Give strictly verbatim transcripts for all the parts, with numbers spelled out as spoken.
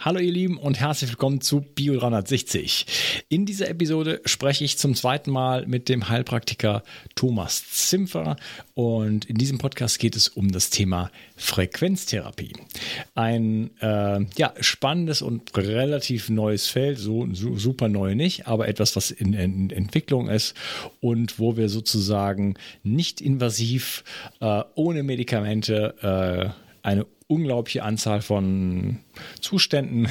Hallo ihr Lieben und herzlich willkommen zu Bio dreihundertsechzig. In dieser Episode spreche ich zum zweiten Mal mit dem Heilpraktiker Thomas Zimpfer und in diesem Podcast geht es um das Thema Frequenztherapie. Ein äh, ja, spannendes und relativ neues Feld, so, so super neu nicht, aber etwas, was in, in Entwicklung ist und wo wir sozusagen nicht invasiv, äh, ohne Medikamente äh, eine unglaubliche Anzahl von Zuständen,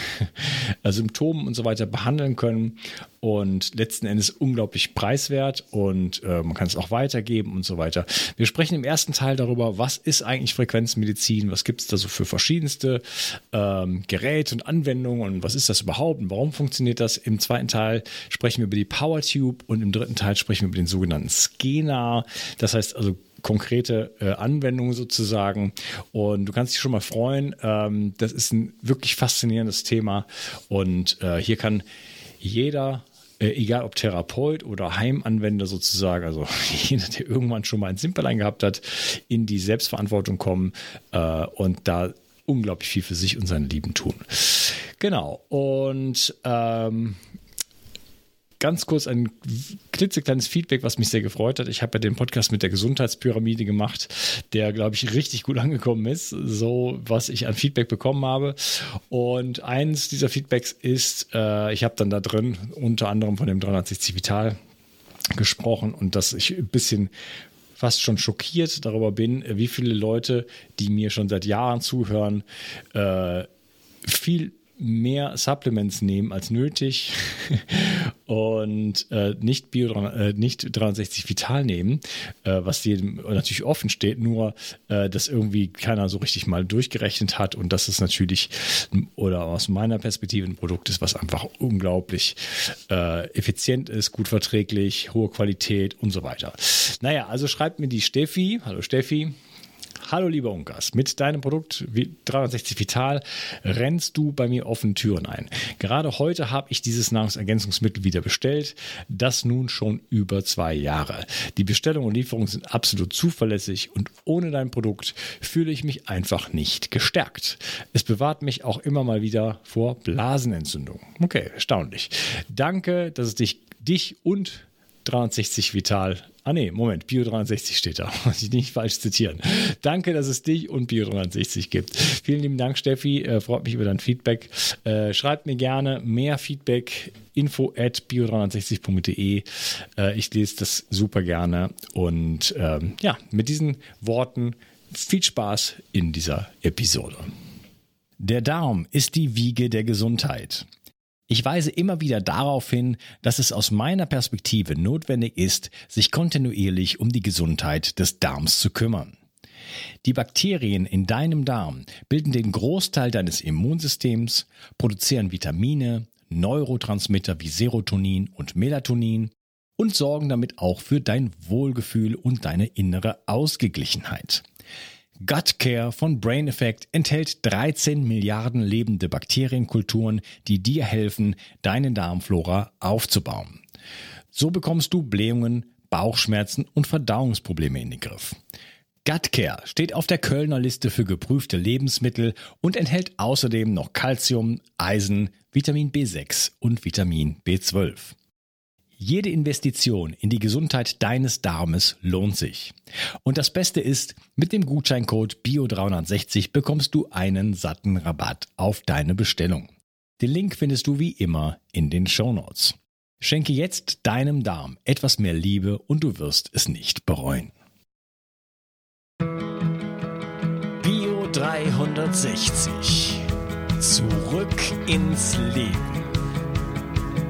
Symptomen und so weiter behandeln können und letzten Endes unglaublich preiswert und äh, man kann es auch weitergeben und so weiter. Wir sprechen im ersten Teil darüber, was ist eigentlich Frequenzmedizin, was gibt es da so für verschiedenste ähm, Geräte und Anwendungen und was ist das überhaupt und warum funktioniert das? Im zweiten Teil sprechen wir über die PowerTube und im dritten Teil sprechen wir über den sogenannten Scanner, das heißt also konkrete äh, Anwendungen sozusagen und du kannst dich schon mal freuen, ähm, das ist ein wirklich faszinierendes Thema und äh, hier kann jeder, äh, egal ob Therapeut oder Heimanwender sozusagen, also jeder, der irgendwann schon mal ein Zimperlein gehabt hat, in die Selbstverantwortung kommen äh, und da unglaublich viel für sich und seine Lieben tun. Genau und ähm, ganz kurz ein klitzekleines Feedback, was mich sehr gefreut hat. Ich habe ja den Podcast mit der Gesundheitspyramide gemacht, der, glaube ich, richtig gut angekommen ist, so was ich an Feedback bekommen habe. Und eins dieser Feedbacks ist, äh, ich habe dann da drin unter anderem von dem dreihundertsechzig Vital gesprochen und dass ich ein bisschen fast schon schockiert darüber bin, wie viele Leute, die mir schon seit Jahren zuhören, äh, viel mehr Supplements nehmen als nötig und äh, nicht Bio äh, nicht dreihundertsechzig Vital nehmen, äh, was jedem natürlich offen steht, nur äh, dass irgendwie keiner so richtig mal durchgerechnet hat und das ist natürlich oder aus meiner Perspektive ein Produkt ist, was einfach unglaublich äh, effizient ist, gut verträglich, hohe Qualität und so weiter. Naja, also schreibt mir die Steffi, hallo Steffi, hallo lieber Unkas, mit deinem Produkt dreihundertsechzig Vital rennst du bei mir offene Türen ein. Gerade heute habe ich dieses Nahrungsergänzungsmittel wieder bestellt, das nun schon über zwei Jahre. Die Bestellung und Lieferung sind absolut zuverlässig und ohne dein Produkt fühle ich mich einfach nicht gestärkt. Es bewahrt mich auch immer mal wieder vor Blasenentzündung. Okay, erstaunlich. Danke, dass es dich, dich und dreihundertsechzig Vital. Ah ne, Moment, Bio dreihundertsechzig steht da. Muss ich nicht falsch zitieren. Danke, dass es dich und Bio dreihundertsechzig gibt. Vielen lieben Dank, Steffi. Äh, freut mich über dein Feedback. Äh, schreibt mir gerne mehr Feedback. info at bio dreihundertsechzig punkt de. Äh, ich lese das super gerne. Und ähm, ja, mit diesen Worten viel Spaß in dieser Episode. Der Darm ist die Wiege der Gesundheit. Ich weise immer wieder darauf hin, dass es aus meiner Perspektive notwendig ist, sich kontinuierlich um die Gesundheit des Darms zu kümmern. Die Bakterien in deinem Darm bilden den Großteil deines Immunsystems, produzieren Vitamine, Neurotransmitter wie Serotonin und Melatonin und sorgen damit auch für dein Wohlgefühl und deine innere Ausgeglichenheit. Gutcare von Brain Effect enthält dreizehn Milliarden lebende Bakterienkulturen, die dir helfen, deine Darmflora aufzubauen. So bekommst du Blähungen, Bauchschmerzen und Verdauungsprobleme in den Griff. Gutcare steht auf der Kölner Liste für geprüfte Lebensmittel und enthält außerdem noch Calcium, Eisen, Vitamin B sechs und Vitamin B zwölf. Jede Investition in die Gesundheit deines Darmes lohnt sich. Und das Beste ist, mit dem Gutscheincode bio dreihundertsechzig bekommst du einen satten Rabatt auf deine Bestellung. Den Link findest du wie immer in den Shownotes. Schenke jetzt deinem Darm etwas mehr Liebe und du wirst es nicht bereuen. Bio dreihundertsechzig. Zurück ins Leben.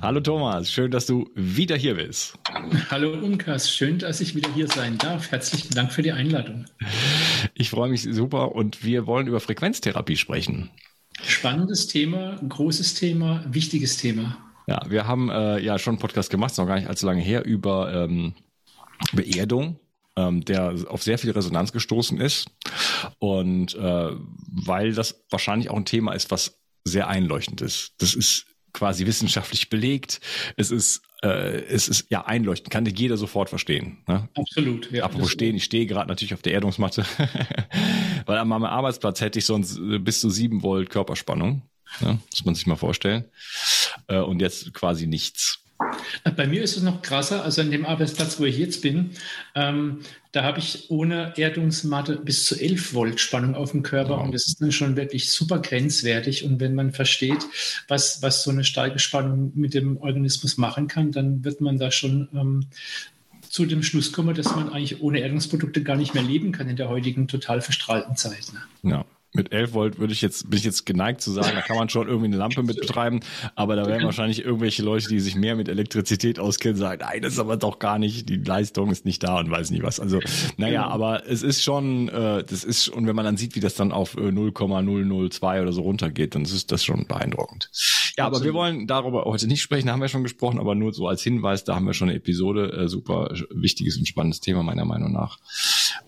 Hallo Thomas, schön, dass du wieder hier bist. Hallo Unkas, schön, dass ich wieder hier sein darf. Herzlichen Dank für die Einladung. Ich freue mich super und wir wollen über Frequenztherapie sprechen. Spannendes Thema, großes Thema, wichtiges Thema. Ja, wir haben äh, ja schon einen Podcast gemacht, ist noch gar nicht allzu lange her, über ähm, Beerdung, ähm, der auf sehr viel Resonanz gestoßen ist. Und äh, weil das wahrscheinlich auch ein Thema ist, was sehr einleuchtend ist. Das ist quasi wissenschaftlich belegt. Es ist, äh, es ist ja einleuchtend, kann nicht jeder sofort verstehen. Ne? Absolut. Ja, apropos stehen, ich stehe gerade natürlich auf der Erdungsmatte, weil an meinem Arbeitsplatz hätte ich sonst bis zu sieben Volt Körperspannung. Ja, muss man sich mal vorstellen. Äh, und jetzt quasi nichts. Bei mir ist es noch krasser. Also an dem Arbeitsplatz, wo ich jetzt bin, ähm, da habe ich ohne Erdungsmatte bis zu elf Volt Spannung auf dem Körper. Wow. Und das ist dann schon wirklich super grenzwertig. Und wenn man versteht, was, was so eine starke Spannung mit dem Organismus machen kann, dann wird man da schon ähm, zu dem Schluss kommen, dass man eigentlich ohne Erdungsprodukte gar nicht mehr leben kann in der heutigen total verstrahlten Zeit. Ne? Ja. Mit elf Volt würde ich jetzt, bin ich jetzt geneigt zu sagen, da kann man schon irgendwie eine Lampe mit betreiben, aber da werden wahrscheinlich irgendwelche Leute, die sich mehr mit Elektrizität auskennen, sagen, nein, das ist aber doch gar nicht, die Leistung ist nicht da und weiß nicht was. Also, naja, aber es ist schon, äh, das ist, und wenn man dann sieht, wie das dann auf null Komma null null zwei oder so runtergeht, dann ist das schon beeindruckend. Ja, aber wir wollen darüber heute nicht sprechen, da haben wir schon gesprochen, aber nur so als Hinweis, da haben wir schon eine Episode, äh, super wichtiges und spannendes Thema meiner Meinung nach.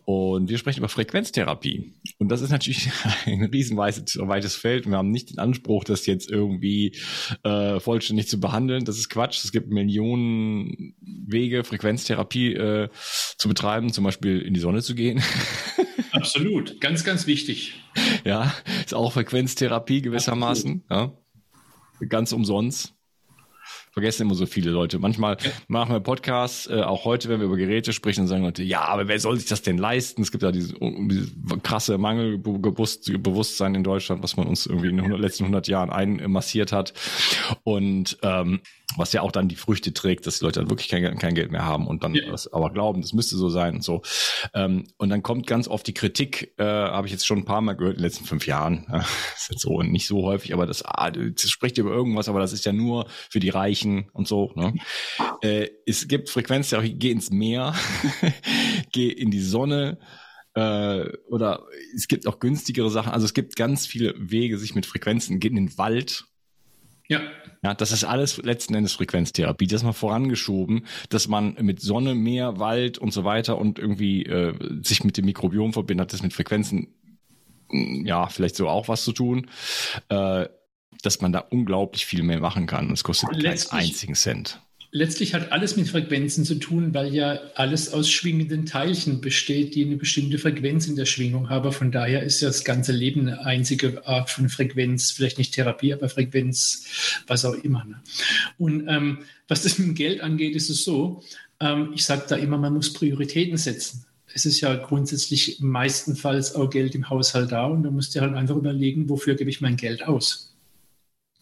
Und wir sprechen über Frequenztherapie. Und das ist natürlich ein riesenweites weites Feld. Wir haben nicht den Anspruch, das jetzt irgendwie äh, vollständig zu behandeln. Das ist Quatsch. Es gibt Millionen Wege, Frequenztherapie äh, zu betreiben, zum Beispiel in die Sonne zu gehen. Absolut. Ganz, ganz wichtig. Ja, ist auch Frequenztherapie gewissermaßen. Ja. Ganz umsonst. Vergessen immer so viele Leute. Manchmal ja. machen wir Podcasts, äh, auch heute, wenn wir über Geräte sprechen, und sagen Leute, ja, aber wer soll sich das denn leisten? Es gibt ja dieses, um, dieses krasse Mangelbewusstsein in Deutschland, was man uns irgendwie in den letzten hundert Jahren einmassiert hat. Und ähm, was ja auch dann die Früchte trägt, dass die Leute dann wirklich kein, kein Geld mehr haben und dann ja. das aber glauben, das müsste so sein und so. Ähm, und dann kommt ganz oft die Kritik, äh, habe ich jetzt schon ein paar Mal gehört in den letzten fünf Jahren. Das ist jetzt so nicht so häufig, aber das, ah, das spricht über irgendwas, aber das ist ja nur für die Reichen und so. Ne? Äh, es gibt Frequenztherapie, geh ins Meer, geh in die Sonne äh, oder es gibt auch günstigere Sachen. Also es gibt ganz viele Wege, sich mit Frequenzen, geh in den Wald. Ja. ja. Das ist alles letzten Endes Frequenztherapie. Das ist mal vorangeschoben, dass man mit Sonne, Meer, Wald und so weiter und irgendwie äh, sich mit dem Mikrobiom verbindet, hat das mit Frequenzen ja vielleicht so auch was zu tun. Äh, dass man da unglaublich viel mehr machen kann. Und es kostet letztlich, keinen einzigen Cent. Letztlich hat alles mit Frequenzen zu tun, weil ja alles aus schwingenden Teilchen besteht, die eine bestimmte Frequenz in der Schwingung haben. Von daher ist ja das ganze Leben eine einzige Art von Frequenz, vielleicht nicht Therapie, aber Frequenz, was auch immer. Ne? Und ähm, was das mit dem Geld angeht, ist es so, ähm, ich sage da immer, man muss Prioritäten setzen. Es ist ja grundsätzlich meistenfalls auch Geld im Haushalt da und da musst du halt einfach überlegen, wofür gebe ich mein Geld aus?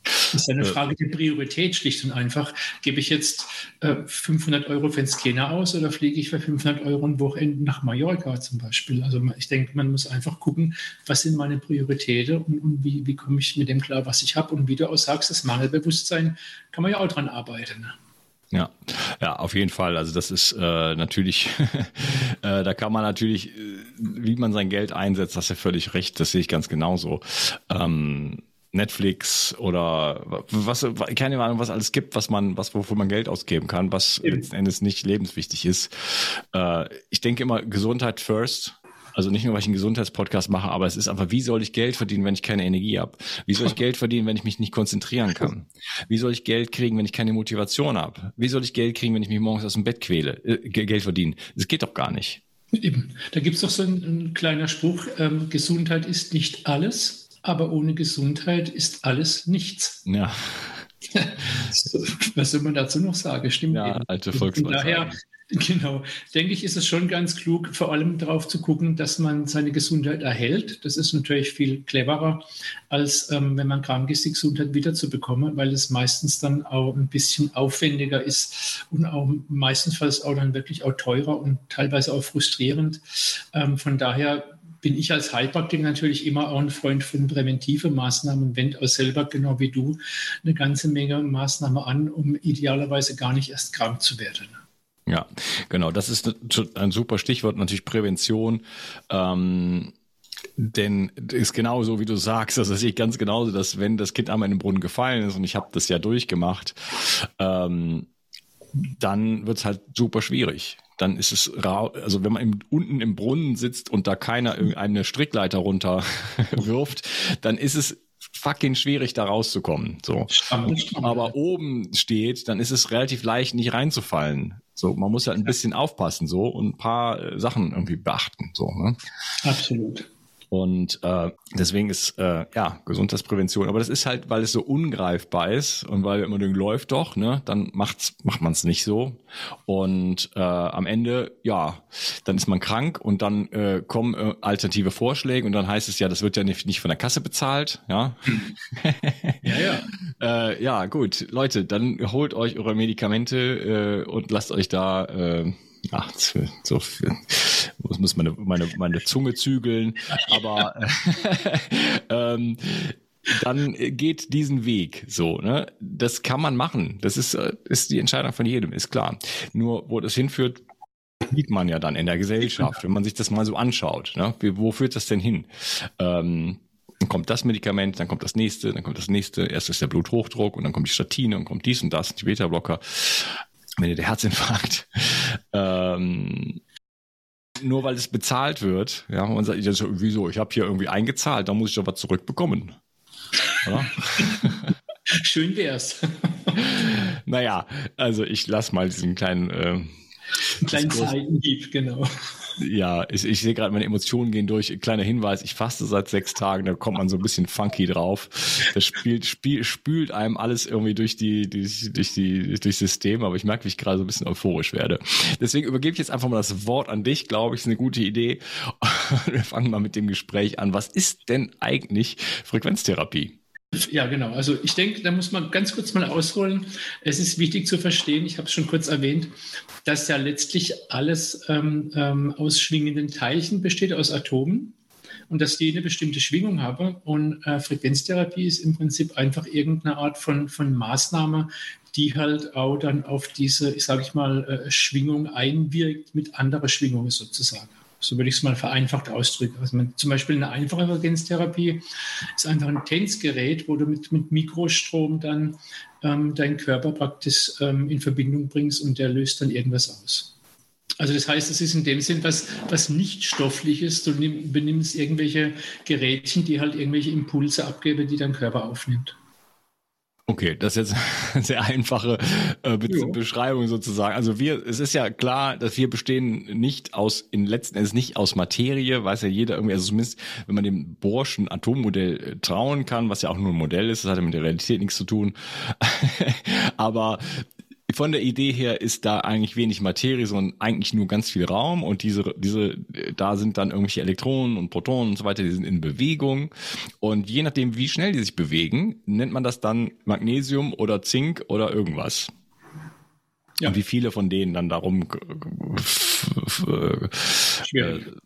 Das ist eine Frage der Priorität, schlicht und einfach. Gebe ich jetzt äh, fünfhundert Euro für den Scanner aus oder fliege ich für fünfhundert Euro ein Wochenende nach Mallorca zum Beispiel? Also ich denke, man muss einfach gucken, was sind meine Prioritäten und, und wie, wie komme ich mit dem klar, was ich habe. Und wie du auch sagst, das Mangelbewusstsein kann man ja auch dran arbeiten. Ja, ja, auf jeden Fall. Also das ist äh, natürlich, äh, da kann man natürlich, äh, wie man sein Geld einsetzt, hast du ja völlig recht, das sehe ich ganz genauso. Ähm, Netflix oder was, keine Ahnung, was alles gibt, was man, was, wofür man Geld ausgeben kann, was Eben. letzten Endes nicht lebenswichtig ist. Äh, ich denke immer Gesundheit first. Also nicht nur, weil ich einen Gesundheitspodcast mache, aber es ist einfach, wie soll ich Geld verdienen, wenn ich keine Energie habe? Wie soll ich Geld verdienen, wenn ich mich nicht konzentrieren kann? Wie soll ich Geld kriegen, wenn ich keine Motivation habe? Wie soll ich Geld kriegen, wenn ich mich morgens aus dem Bett quäle? Äh, Geld verdienen. Das geht doch gar nicht. Eben. Da gibt's doch so einen, einen kleinen Spruch, ähm, Gesundheit ist nicht alles. Aber ohne Gesundheit ist alles nichts. Ja. Was soll man dazu noch sagen? Stimmt. Ja, eben. Alte Volksweisheit. Daher, genau, denke ich, ist es schon ganz klug, vor allem darauf zu gucken, dass man seine Gesundheit erhält. Das ist natürlich viel cleverer, als ähm, wenn man krank ist, die Gesundheit wiederzubekommen, weil es meistens dann auch ein bisschen aufwendiger ist und auch meistenfalls auch dann wirklich auch teurer und teilweise auch frustrierend. Ähm, von daher bin ich als Heilpraktiker natürlich immer auch ein Freund von präventiven Maßnahmen und wende auch selber, genau wie du, eine ganze Menge Maßnahmen an, um idealerweise gar nicht erst krank zu werden. Ja, genau. Das ist ein super Stichwort, natürlich Prävention. Ähm, Denn es ist genau so, wie du sagst, das sehe ich ganz genauso, dass wenn das Kind einmal in den Brunnen gefallen ist, und ich habe das ja durchgemacht, ähm, dann wird es halt super schwierig. Dann ist es, also wenn man im, unten im Brunnen sitzt und da keiner irgendeine Strickleiter runter wirft, dann ist es fucking schwierig, da rauszukommen. So. Aber oben steht, dann ist es relativ leicht, nicht reinzufallen. So, man muss halt ein bisschen aufpassen so und ein paar Sachen irgendwie beachten. So, ne? Absolut. Und äh, deswegen ist, äh, ja, Gesundheitsprävention. Aber das ist halt, weil es so ungreifbar ist und weil immer denkt, läuft doch, ne, dann macht's, macht man es nicht so. Und äh, am Ende, ja, dann ist man krank und dann äh, kommen äh, alternative Vorschläge und dann heißt es ja, das wird ja nicht, nicht von der Kasse bezahlt, ja. ja, ja. äh, ja, gut, Leute, dann holt euch eure Medikamente äh, und lasst euch da... Äh, Ach, so viel. Ich muss meine, meine, meine Zunge zügeln. Aber ähm, dann geht diesen Weg so. Ne? Das kann man machen. Das ist, ist die Entscheidung von jedem, ist klar. Nur, wo das hinführt, sieht man ja dann in der Gesellschaft, wenn man sich das mal so anschaut. Ne? Wo führt das denn hin? Ähm, dann kommt das Medikament, dann kommt das nächste, dann kommt das nächste. Erst ist der Bluthochdruck und dann kommt die Statine und kommt dies und das, die Beta-Blocker. Wenn ihr der Herzinfarkt, ähm, nur weil es bezahlt wird, ja, man sagt, ja, wieso, ich habe hier irgendwie eingezahlt, da muss ich doch was zurückbekommen. Oder? Schön wär's. Naja, also ich lasse mal diesen kleinen... Äh, kleinen Zeitenhieb, genau. Ja, ich, ich sehe gerade, meine Emotionen gehen durch. Kleiner Hinweis, ich faste seit sechs Tagen, da kommt man so ein bisschen funky drauf. Das spielt, spiel, spült einem alles irgendwie durch die, durch, durch die, durchs System, aber ich merke, wie ich gerade so ein bisschen euphorisch werde. Deswegen übergebe ich jetzt einfach mal das Wort an dich, glaube ich, ist eine gute Idee. Wir fangen mal mit dem Gespräch an. Was ist denn eigentlich Frequenztherapie? Ja, genau. Also ich denke, da muss man ganz kurz mal ausholen. Es ist wichtig zu verstehen, ich habe es schon kurz erwähnt, dass ja letztlich alles ähm, ähm, aus schwingenden Teilchen besteht, aus Atomen und dass die eine bestimmte Schwingung haben. Und äh, Frequenztherapie ist im Prinzip einfach irgendeine Art von, von Maßnahme, die halt auch dann auf diese, ich sage ich mal, äh, Schwingung einwirkt mit anderer Schwingung sozusagen. So würde ich es mal vereinfacht ausdrücken. Also man, zum Beispiel eine einfache Frequenztherapie ist einfach ein Tänzgerät, wo du mit, mit Mikrostrom dann ähm, deinen Körper praktisch ähm, in Verbindung bringst und der löst dann irgendwas aus. Also das heißt, es ist in dem Sinn was, was nicht Stoffliches. Du nimm, benimmst irgendwelche Gerätchen, die halt irgendwelche Impulse abgeben, die dein Körper aufnimmt. Okay, das ist jetzt eine sehr einfache äh, Be- ja. Beschreibung sozusagen. Also wir, es ist ja klar, dass wir bestehen nicht aus, in letzten Endes nicht aus Materie, weiß ja jeder irgendwie, also zumindest, wenn man dem Borschen Atommodell trauen kann, was ja auch nur ein Modell ist, das hat ja mit der Realität nichts zu tun, aber von der Idee her ist da eigentlich wenig Materie, sondern eigentlich nur ganz viel Raum und diese, diese, da sind dann irgendwelche Elektronen und Protonen und so weiter, die sind in Bewegung und je nachdem, wie schnell die sich bewegen, nennt man das dann Magnesium oder Zink oder irgendwas. Ja. Und wie viele von denen dann darum schwirren.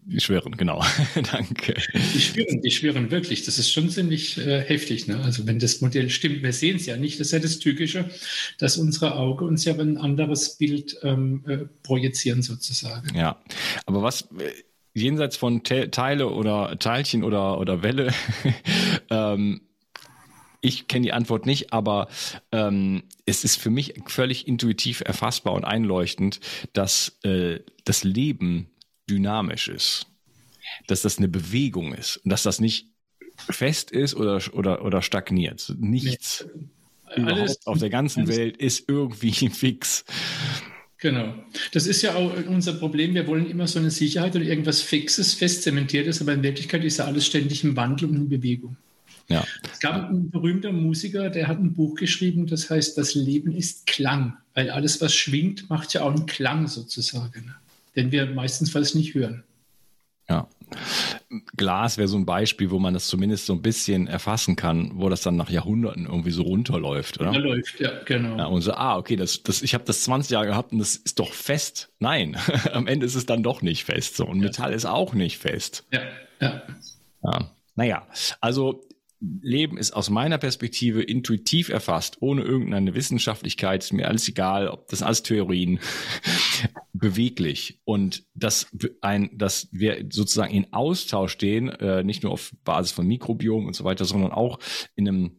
Äh, schwirren, genau. Danke. Die schwirren, die schwirren wirklich. Das ist schon ziemlich äh, heftig. Ne? Also wenn das Modell stimmt, wir sehen es ja nicht. Das ist ja das Typische, dass unsere Auge uns ja ein anderes Bild ähm, äh, projizieren sozusagen. Ja, aber was jenseits von Te- Teile oder Teilchen oder, oder Welle, ähm, ich kenne die Antwort nicht, aber ähm, es ist für mich völlig intuitiv erfassbar und einleuchtend, dass äh, das Leben dynamisch ist, dass das eine Bewegung ist und dass das nicht fest ist oder, oder, oder stagniert. Nichts nee. überhaupt alles, auf der ganzen alles. Welt ist irgendwie fix. Genau. Das ist ja auch unser Problem. Wir wollen immer so eine Sicherheit oder irgendwas Fixes, fest zementiertes, aber in Wirklichkeit ist ja alles ständig im Wandel und in Bewegung. Ja. Es gab einen berühmten Musiker, der hat ein Buch geschrieben, das heißt, das Leben ist Klang, weil alles, was schwingt, macht ja auch einen Klang sozusagen, den wir meistens fast nicht hören. Ja, Glas wäre so ein Beispiel, wo man das zumindest so ein bisschen erfassen kann, wo das dann nach Jahrhunderten irgendwie so runterläuft, oder? Runterläuft, ja, genau. Ja, und so, ah, okay, das, das, ich habe das zwanzig Jahre gehabt und das ist doch fest. Nein, am Ende ist es dann doch nicht fest. So. Und ja. Metall ist auch nicht fest. Ja, ja. Ja. Naja, also Leben ist aus meiner Perspektive intuitiv erfasst, ohne irgendeine Wissenschaftlichkeit, ist mir alles egal, ob das sind alles Theorien, beweglich. Und dass, ein, dass wir sozusagen in Austausch stehen, äh, nicht nur auf Basis von Mikrobiom und so weiter, sondern auch in einem,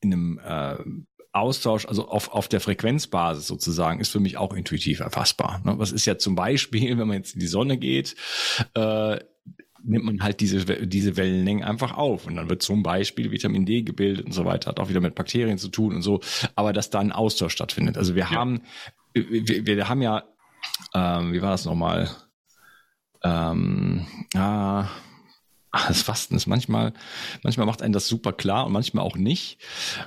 in einem äh, Austausch, also auf, auf der Frequenzbasis sozusagen, ist für mich auch intuitiv erfassbar. Ne? Was ist ja zum Beispiel, wenn man jetzt in die Sonne geht, äh, nimmt man halt diese, diese Wellenlängen einfach auf und dann wird zum Beispiel Vitamin D gebildet und so weiter, hat auch wieder mit Bakterien zu tun und so, aber dass da ein Austausch stattfindet. Also wir ja. haben, wir, wir haben ja, ähm, wie war das nochmal? Ähm, ah, Das Fasten ist manchmal, manchmal macht einen das super klar und manchmal auch nicht.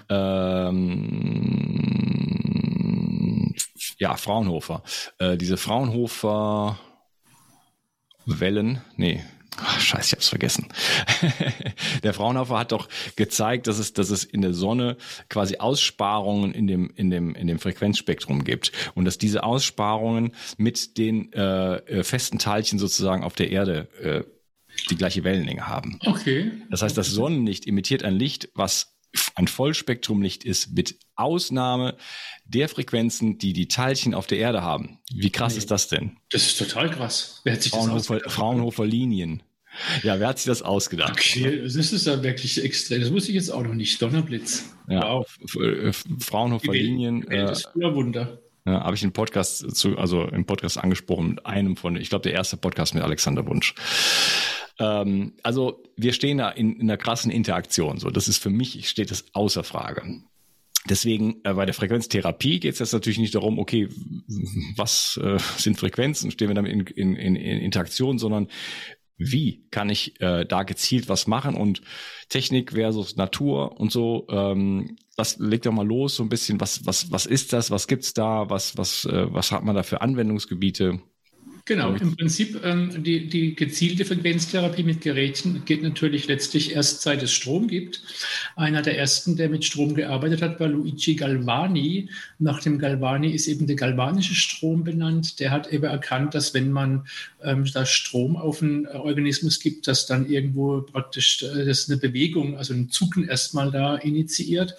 Ähm, ja, Fraunhofer. Äh, diese Fraunhofer Wellen, nee. Ach, scheiße, ich hab's vergessen. Der Fraunhofer hat doch gezeigt, dass es, dass es in der Sonne quasi Aussparungen in dem, in dem, in dem Frequenzspektrum gibt. Und dass diese Aussparungen mit den äh, festen Teilchen sozusagen auf der Erde äh, die gleiche Wellenlänge haben. Okay. Das heißt, das Sonnenlicht emittiert ein Licht, was ein Vollspektrumlicht ist, mit Ausnahme der Frequenzen, die die Teilchen auf der Erde haben. Wie krass nee. ist das denn? Das ist total krass. Wer hat sich Fraunhofer, das Fraunhofer Linien. Ja, wer hat sich das ausgedacht? Okay, das ist ja wirklich extrem. Das wusste ich jetzt auch noch nicht. Donnerblitz. Ja, wow. Fraunhofer Linien. Das ist ein Wunder. Ja, habe ich im Podcast zu, also im Podcast angesprochen mit einem von, ich glaube, der erste Podcast mit Alexander Wunsch. Ähm, also wir stehen da in, in einer krassen Interaktion. So, das ist für mich, steht das außer Frage. Deswegen äh, bei der Frequenztherapie geht es jetzt natürlich nicht darum, okay, was äh, sind Frequenzen, stehen wir damit in, in, in, in Interaktion, sondern wie kann ich äh, da gezielt was machen und Technik versus Natur und so, ähm, das legt doch mal los, so ein bisschen, was, was, was ist das, was gibt's da, was, was, äh, was hat man da für Anwendungsgebiete? Genau, im Prinzip ähm, die, die gezielte Frequenztherapie mit Geräten geht natürlich letztlich erst seit es Strom gibt. Einer der ersten, der mit Strom gearbeitet hat, war Luigi Galvani. Nach dem Galvani ist eben der galvanische Strom benannt. Der hat eben erkannt, dass wenn man ähm, da Strom auf einen Organismus gibt, dass dann irgendwo praktisch äh, das eine Bewegung, also ein Zucken erstmal da initiiert.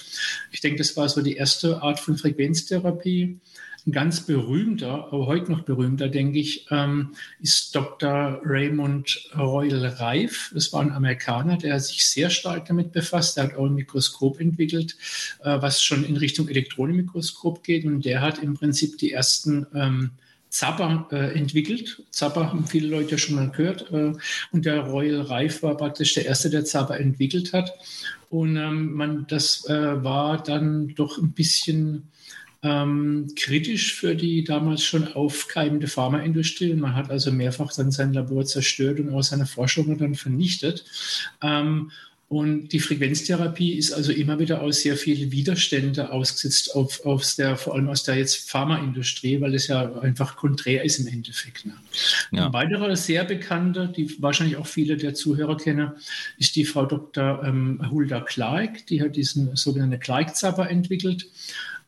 Ich denke, das war so die erste Art von Frequenztherapie. Ein ganz berühmter, aber heute noch berühmter, denke ich, ähm, ist Doktor Raymond Royal Rife. Das war ein Amerikaner, der sich sehr stark damit befasst. Der hat auch ein Mikroskop entwickelt, äh, was schon in Richtung Elektronenmikroskop geht. Und der hat im Prinzip die ersten ähm, Zapper äh, entwickelt. Zapper haben viele Leute schon mal gehört. Äh, und der Royal Rife war praktisch der Erste, der Zapper entwickelt hat. Und ähm, man, das äh, war dann doch ein bisschen... Ähm, kritisch für die damals schon aufkeimende Pharmaindustrie. Man hat also mehrfach dann sein Labor zerstört und auch seine Forschungen dann vernichtet. Ähm, und die Frequenztherapie ist also immer wieder aus sehr vielen Widerständen ausgesetzt, auf, auf der, vor allem aus der jetzt Pharmaindustrie, weil es ja einfach konträr ist im Endeffekt. Ne? Ja. Ein weiterer sehr bekannter, die wahrscheinlich auch viele der Zuhörer kennen, ist die Frau Doktor Ähm, Hulda Clark. Die hat diesen sogenannten Clark-Zapper entwickelt.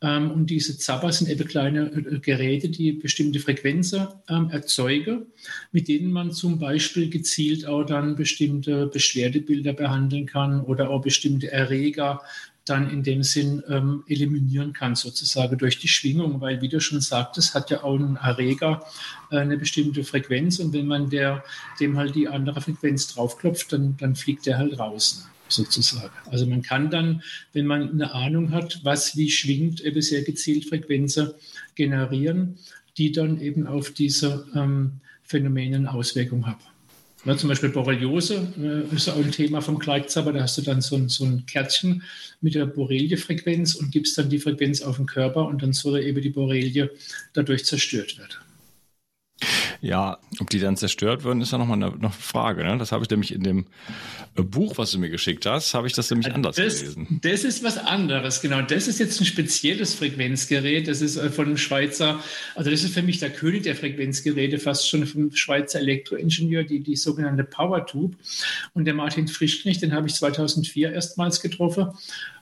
Und diese Zapper sind eben kleine Geräte, die bestimmte Frequenzen ähm, erzeugen, mit denen man zum Beispiel gezielt auch dann bestimmte Beschwerdebilder behandeln kann oder auch bestimmte Erreger dann in dem Sinn ähm, eliminieren kann, sozusagen durch die Schwingung. Weil, wie du schon sagtest, hat ja auch ein Erreger äh, eine bestimmte Frequenz und wenn man der, dem halt die andere Frequenz draufklopft, dann, dann fliegt der halt raus. Sozusagen. Also man kann dann, wenn man eine Ahnung hat, was wie schwingt, eben sehr gezielt Frequenzen generieren, die dann eben auf diese ähm, Phänomene Auswirkungen haben. Na, zum Beispiel Borreliose äh, ist auch ein Thema vom Clark-Zapper, da hast du dann so ein, so ein Kärtchen mit der Borrelie-Frequenz und gibst dann die Frequenz auf den Körper und dann soll eben die Borrelie dadurch zerstört werden. Ja, ob die dann zerstört würden, ist ja nochmal eine, eine Frage. Ne? Das habe ich nämlich in dem Buch, was du mir geschickt hast, habe ich das nämlich anders das, gelesen. Das ist was anderes, genau. Das ist jetzt ein spezielles Frequenzgerät. Das ist von einem Schweizer, also das ist für mich der König der Frequenzgeräte, fast schon vom Schweizer Elektroingenieur, die, die sogenannte PowerTube. Und der Martin Frischknecht, den habe ich zweitausendvier erstmals getroffen.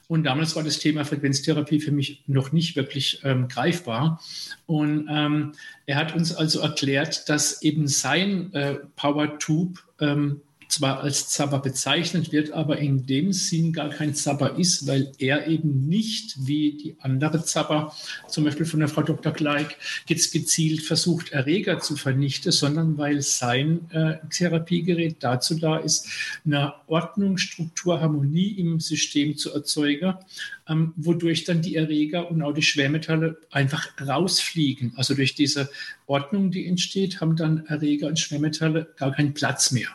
Und damals war das Thema Frequenztherapie für mich noch nicht wirklich ähm, greifbar. Und ähm, er hat uns also erklärt, dass eben sein äh, PowerTube ähm, zwar als Zapper bezeichnet wird, aber in dem Sinn gar kein Zapper ist, weil er eben nicht wie die andere Zapper, zum Beispiel von der Frau Doktor Gleig, jetzt gezielt versucht, Erreger zu vernichten, sondern weil sein äh, Therapiegerät dazu da ist, eine Ordnung, Struktur, Harmonie im System zu erzeugen, ähm, wodurch dann die Erreger und auch die Schwermetalle einfach rausfliegen. Also durch diese Ordnung, die entsteht, haben dann Erreger und Schwermetalle gar keinen Platz mehr.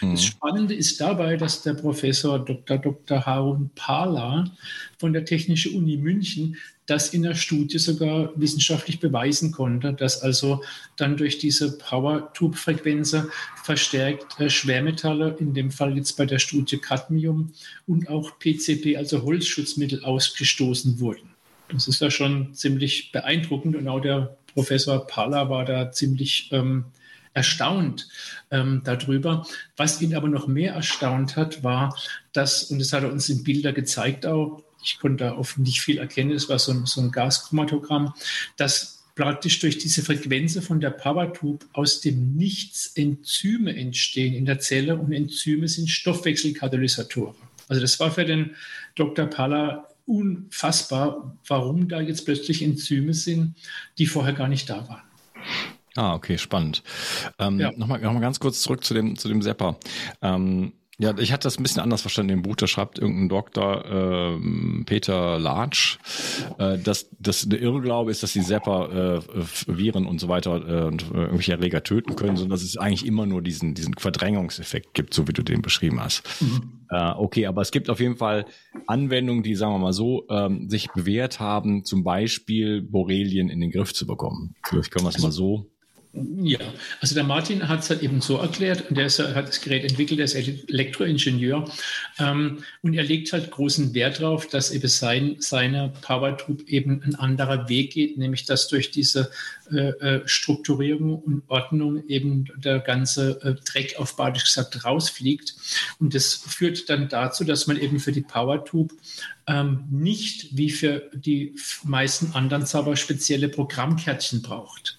Das Spannende ist dabei, dass der Professor Doktor Doktor Harun Parler von der Technischen Uni München das in der Studie sogar wissenschaftlich beweisen konnte, dass also dann durch diese PowerTube-Frequenzen verstärkt äh, Schwermetalle, in dem Fall jetzt bei der Studie Cadmium und auch P C B, also Holzschutzmittel, ausgestoßen wurden. Das ist ja schon ziemlich beeindruckend und auch der Professor Parler war da ziemlich ähm, erstaunt ähm, darüber. Was ihn aber noch mehr erstaunt hat, war, dass, und das hat er uns in Bildern gezeigt auch, ich konnte da oft nicht viel erkennen, es war so ein, so ein Gaschromatogramm, dass praktisch durch diese Frequenzen von der PowerTube aus dem Nichts Enzyme entstehen in der Zelle und Enzyme sind Stoffwechselkatalysatoren. Also das war für den Doktor Parler unfassbar, warum da jetzt plötzlich Enzyme sind, die vorher gar nicht da waren. Ah, okay, spannend. Ähm, ja. Nochmal noch mal ganz kurz zurück zu dem zu dem Zapper. Ähm, ja, ich hatte das ein bisschen anders verstanden im Buch. Da schreibt irgendein Doktor äh, Peter Larch, äh, dass das der Irrglaube ist, dass die Zapper äh, Viren und so weiter äh, und äh, irgendwelche Erreger töten können, sondern dass es eigentlich immer nur diesen diesen Verdrängungseffekt gibt, so wie du den beschrieben hast. Mhm. Äh, okay, aber es gibt auf jeden Fall Anwendungen, die, sagen wir mal so, ähm, sich bewährt haben, zum Beispiel Borrelien in den Griff zu bekommen. Vielleicht können wir es mal so. Ja, also der Martin hat es halt eben so erklärt, und der ist, hat das Gerät entwickelt, der ist Elektroingenieur ähm, und er legt halt großen Wert darauf, dass eben sein, seine PowerTube eben ein anderer Weg geht, nämlich dass durch diese äh, Strukturierung und Ordnung eben der ganze äh, Dreck auf badisch gesagt rausfliegt und das führt dann dazu, dass man eben für die PowerTube ähm, nicht wie für die meisten anderen Zapper spezielle Programmkärtchen braucht.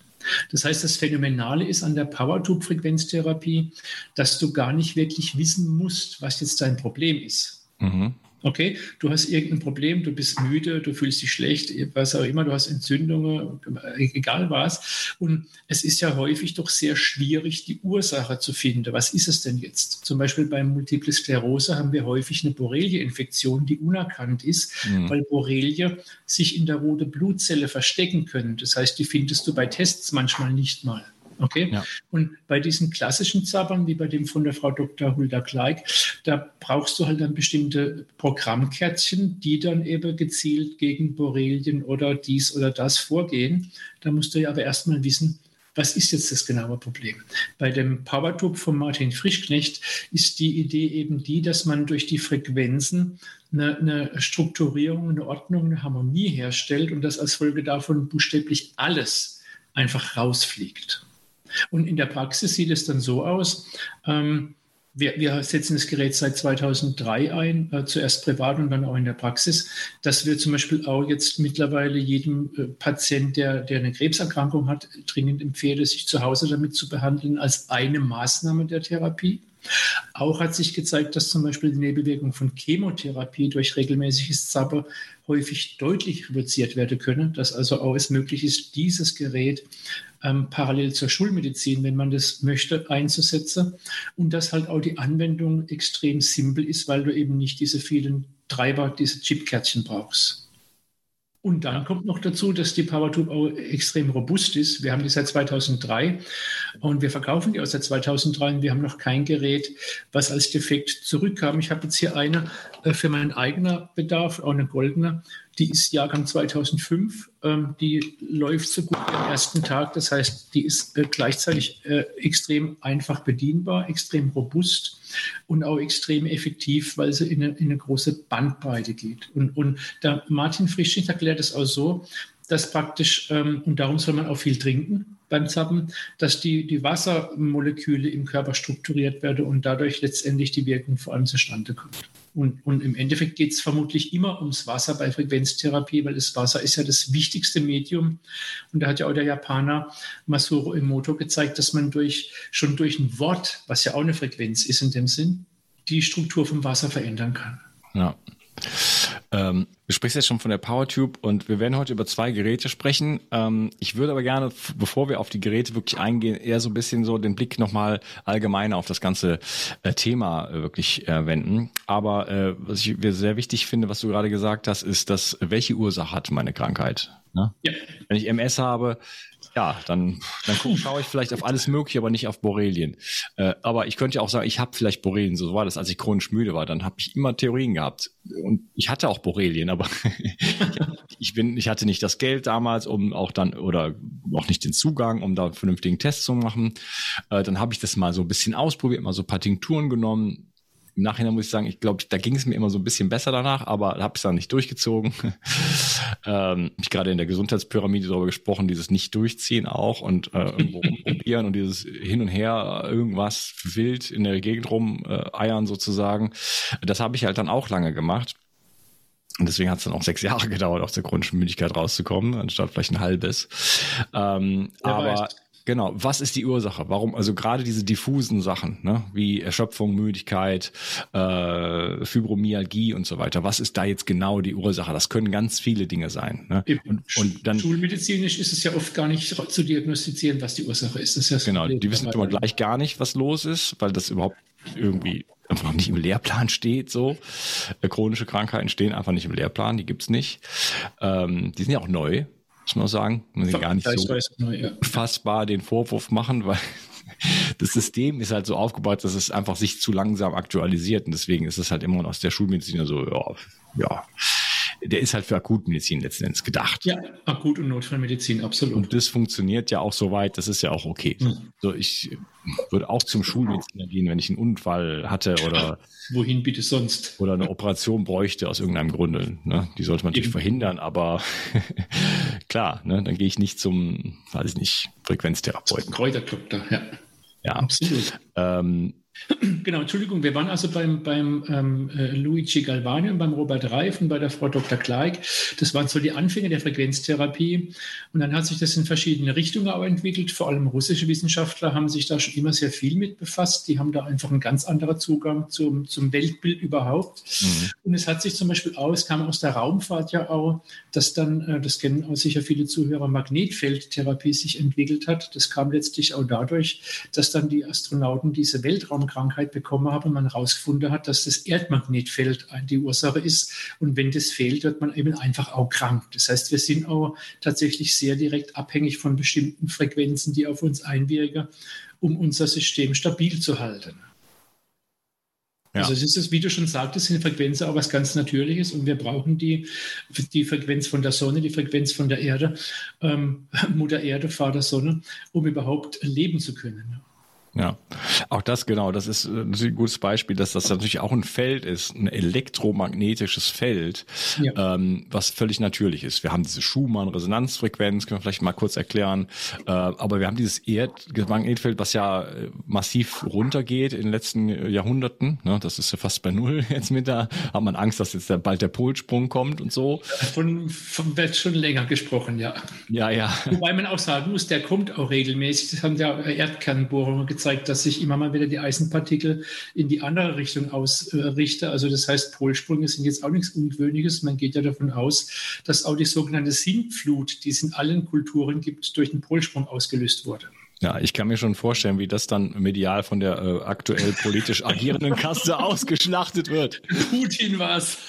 Das heißt, das Phänomenale ist an der PowerTube-Frequenztherapie, dass du gar nicht wirklich wissen musst, was jetzt dein Problem ist. Mhm. Okay, du hast irgendein Problem, du bist müde, du fühlst dich schlecht, was auch immer, du hast Entzündungen, egal was. Und es ist ja häufig doch sehr schwierig, die Ursache zu finden. Was ist es denn jetzt? Zum Beispiel bei Multiple Sklerose haben wir häufig eine Borrelie-Infektion, die unerkannt ist, mhm. weil Borrelie sich in der roten Blutzelle verstecken können. Das heißt, die findest du bei Tests manchmal nicht mal. Okay, ja. Und bei diesen klassischen Zappern, wie bei dem von der Frau Doktor Hulda Clark, da brauchst du halt dann bestimmte Programmkärtchen, die dann eben gezielt gegen Borrelien oder dies oder das vorgehen. Da musst du ja aber erstmal wissen, was ist jetzt das genaue Problem? Bei dem PowerTube von Martin Frischknecht ist die Idee eben die, dass man durch die Frequenzen eine, eine Strukturierung, eine Ordnung, eine Harmonie herstellt und dass als Folge davon buchstäblich alles einfach rausfliegt. Und in der Praxis sieht es dann so aus, ähm, wir, wir setzen das Gerät seit zweitausenddrei ein, äh, zuerst privat und dann auch in der Praxis, dass wir zum Beispiel auch jetzt mittlerweile jedem äh, Patient, der, der eine Krebserkrankung hat, dringend empfehlen, sich zu Hause damit zu behandeln als eine Maßnahme der Therapie. Auch hat sich gezeigt, dass zum Beispiel die Nebenwirkungen von Chemotherapie durch regelmäßiges Zapper häufig deutlich reduziert werden können, dass also auch es möglich ist, dieses Gerät ähm, parallel zur Schulmedizin, wenn man das möchte, einzusetzen und dass halt auch die Anwendung extrem simpel ist, weil du eben nicht diese vielen Treiber, diese Chipkärtchen brauchst. Und dann kommt noch dazu, dass die PowerTube auch extrem robust ist. Wir haben die seit zweitausenddrei und wir verkaufen die auch seit zweitausenddrei und wir haben noch kein Gerät, was als defekt zurückkam. Ich habe jetzt hier eine für meinen eigenen Bedarf, auch eine goldene. Die ist Jahrgang zweitausendfünf. Die läuft so gut am ersten Tag. Das heißt, die ist gleichzeitig extrem einfach bedienbar, extrem robust und auch extrem effektiv, weil sie in eine, in eine große Bandbreite geht. Und, und der Martin Frischknecht erklärt es auch so, dass praktisch, ähm, und darum soll man auch viel trinken beim Zappen, dass die, die Wassermoleküle im Körper strukturiert werden und dadurch letztendlich die Wirkung vor allem zustande kommt. Und, und im Endeffekt geht es vermutlich immer ums Wasser bei Frequenztherapie, weil das Wasser ist ja das wichtigste Medium. Und da hat ja auch der Japaner Masaru Emoto gezeigt, dass man durch, schon durch ein Wort, was ja auch eine Frequenz ist in dem Sinn, die Struktur vom Wasser verändern kann. Ja. Ähm, du sprichst jetzt schon von der PowerTube und wir werden heute über zwei Geräte sprechen. Ähm, ich würde aber gerne, bevor wir auf die Geräte wirklich eingehen, eher so ein bisschen so den Blick nochmal allgemeiner auf das ganze äh, Thema äh, wirklich äh, wenden. Aber äh, was ich sehr wichtig finde, was du gerade gesagt hast, ist, dass welche Ursache hat meine Krankheit? Ne? Ja. Wenn ich M S habe, ja, dann, dann guck, schaue ich vielleicht auf alles Mögliche, aber nicht auf Borrelien. Äh, aber ich könnte ja auch sagen, ich habe vielleicht Borrelien. So war das, als ich chronisch müde war. Dann habe ich immer Theorien gehabt. Und ich hatte auch Borrelien, aber ich, bin, ich hatte nicht das Geld damals, um auch dann, oder auch nicht den Zugang, um da einen vernünftigen Test zu machen. Äh, dann habe ich das mal so ein bisschen ausprobiert, mal so ein paar Tinkturen genommen. Im Nachhinein muss ich sagen, ich glaube, da ging es mir immer so ein bisschen besser danach, aber habe es dann nicht durchgezogen. ähm, ich gerade in der Gesundheitspyramide darüber gesprochen, dieses Nicht-Durchziehen auch und äh, irgendwo rumprobieren und dieses Hin und Her, irgendwas wild in der Gegend rumeiern äh, sozusagen. Das habe ich halt dann auch lange gemacht. Und deswegen hat es dann auch sechs Jahre gedauert, aus der chronischen Müdigkeit rauszukommen, anstatt vielleicht ein halbes. Ähm, aber... Weiß. Genau, was ist die Ursache? Warum, also gerade diese diffusen Sachen, ne, wie Erschöpfung, Müdigkeit, äh, Fibromyalgie und so weiter, was ist da jetzt genau die Ursache? Das können ganz viele Dinge sein. Ne? Und, und dann, schulmedizinisch ist es ja oft gar nicht zu diagnostizieren, was die Ursache ist. Das ist das genau, Problem. Die wissen immer gleich gar nicht, was los ist, weil das überhaupt irgendwie einfach nicht im Lehrplan steht. So chronische Krankheiten stehen einfach nicht im Lehrplan, die gibt's nicht. Ähm, die sind ja auch neu. Muss man sagen, man kann gar nicht so fassbar den Vorwurf machen, weil das System ist halt so aufgebaut, dass es einfach sich zu langsam aktualisiert und deswegen ist es halt immer noch aus der Schulmedizin so, ja, ja. Der ist halt für Akutmedizin letzten Endes gedacht. Ja, Akut- und Notfallmedizin, absolut. Und das funktioniert ja auch soweit, das ist ja auch okay. Mhm. So, ich würde auch zum Schulmediziner gehen, wenn ich einen Unfall hatte oder wohin bitte sonst? Oder eine Operation bräuchte aus irgendeinem Grunde. Ne? Die sollte man natürlich Eben. verhindern, aber klar, ne? Dann gehe ich nicht zum, weiß ich nicht, Frequenztherapeuten. Zum Kräuterklopter, ja. Ja, absolut. Ähm, Genau, Entschuldigung, wir waren also beim, beim ähm, Luigi Galvani und beim Robert Rife und bei der Frau Doktor Clark. Das waren so die Anfänge der Frequenztherapie. Und dann hat sich das in verschiedene Richtungen auch entwickelt. Vor allem russische Wissenschaftler haben sich da schon immer sehr viel mit befasst. Die haben da einfach einen ganz anderen Zugang zum, zum Weltbild überhaupt. Mhm. Und es hat sich zum Beispiel auch, es kam aus der Raumfahrt ja auch, dass dann, das kennen auch sicher viele Zuhörer, Magnetfeldtherapie sich entwickelt hat. Das kam letztlich auch dadurch, dass dann die Astronauten diese Weltraum Krankheit bekommen habe und man herausgefunden hat, dass das Erdmagnetfeld die Ursache ist. Und wenn das fehlt, wird man eben einfach auch krank. Das heißt, wir sind auch tatsächlich sehr direkt abhängig von bestimmten Frequenzen, die auf uns einwirken, um unser System stabil zu halten. Ja. Also es ist das, wie du schon sagtest, sind Frequenzen auch was ganz Natürliches und wir brauchen die, die Frequenz von der Sonne, die Frequenz von der Erde, ähm, Mutter Erde, Vater Sonne, um überhaupt leben zu können. Ja, auch das genau, das ist ein gutes Beispiel, dass das natürlich auch ein Feld ist, ein elektromagnetisches Feld, ja. ähm, was völlig natürlich ist. Wir haben diese Schumann-Resonanzfrequenz, können wir vielleicht mal kurz erklären, äh, aber wir haben dieses Erdmagnetfeld, was ja massiv runtergeht in den letzten Jahrhunderten, ne? Das ist ja fast bei Null jetzt mit da, hat man Angst, dass jetzt bald der Polsprung kommt und so. Von, von wird schon länger gesprochen, ja. Ja, ja. Wobei man auch sagen muss, der kommt auch regelmäßig, das haben ja Erdkernbohrungen gezeigt. Zeigt, dass sich immer mal wieder die Eisenpartikel in die andere Richtung ausrichten. Also das heißt, Polsprünge sind jetzt auch nichts Ungewöhnliches. Man geht ja davon aus, dass auch die sogenannte Sintflut, die es in allen Kulturen gibt, durch den Polsprung ausgelöst wurde. Ja, ich kann mir schon vorstellen, wie das dann medial von der äh, aktuell politisch agierenden Kaste ausgeschlachtet wird. Putin war's.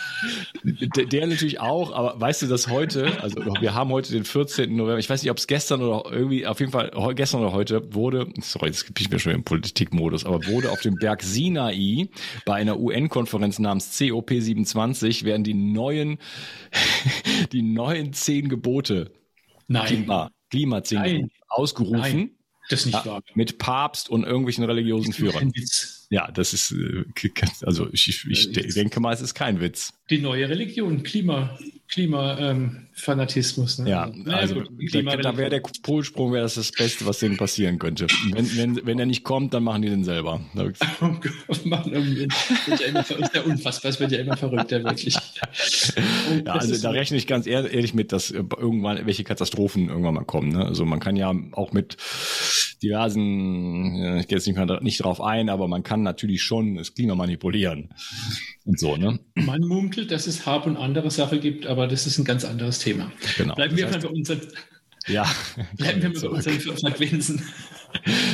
Der, der natürlich auch, aber weißt du, dass heute, also wir haben heute den vierzehnten November, ich weiß nicht, ob es gestern oder irgendwie, auf jeden Fall gestern oder heute wurde, sorry, jetzt bin ich mir schon im Politikmodus, aber wurde auf dem Berg Sinai bei einer U N-Konferenz namens C O P siebenundzwanzig werden die neuen, die neuen zehn Gebote, Nein. Klima, Klima zehn Nein. Gebote ausgerufen. Nein. Das nicht ja, wahr. Mit Papst und irgendwelchen religiösen Führern. Ja, das ist, also ich, ich denke mal, es ist kein Witz. Die neue Religion, Klima, Klimafanatismus. Ähm, ne? Ja, naja, also da, da wäre der Polsprung, wäre das das Beste, was denen passieren könnte. Wenn, wenn, wenn er nicht kommt, dann machen die den selber. Oh Gott, Mann, wird ja immer verrückter, unfassbar, es wird ja immer verrückter, wirklich. Und ja, also da rechne ich ganz ehrlich mit, dass irgendwann welche Katastrophen irgendwann mal kommen. Ne? Also man kann ja auch mit diversen, ich gehe jetzt nicht, mehr, nicht drauf ein, aber man kann natürlich schon das Klima manipulieren und so. Ne? Man munkelt, dass es Hab und andere Sache gibt, aber das ist ein ganz anderes Thema. Genau, bleiben wir mal bei unseren, ja, bleiben wir mit unseren Frequenzen.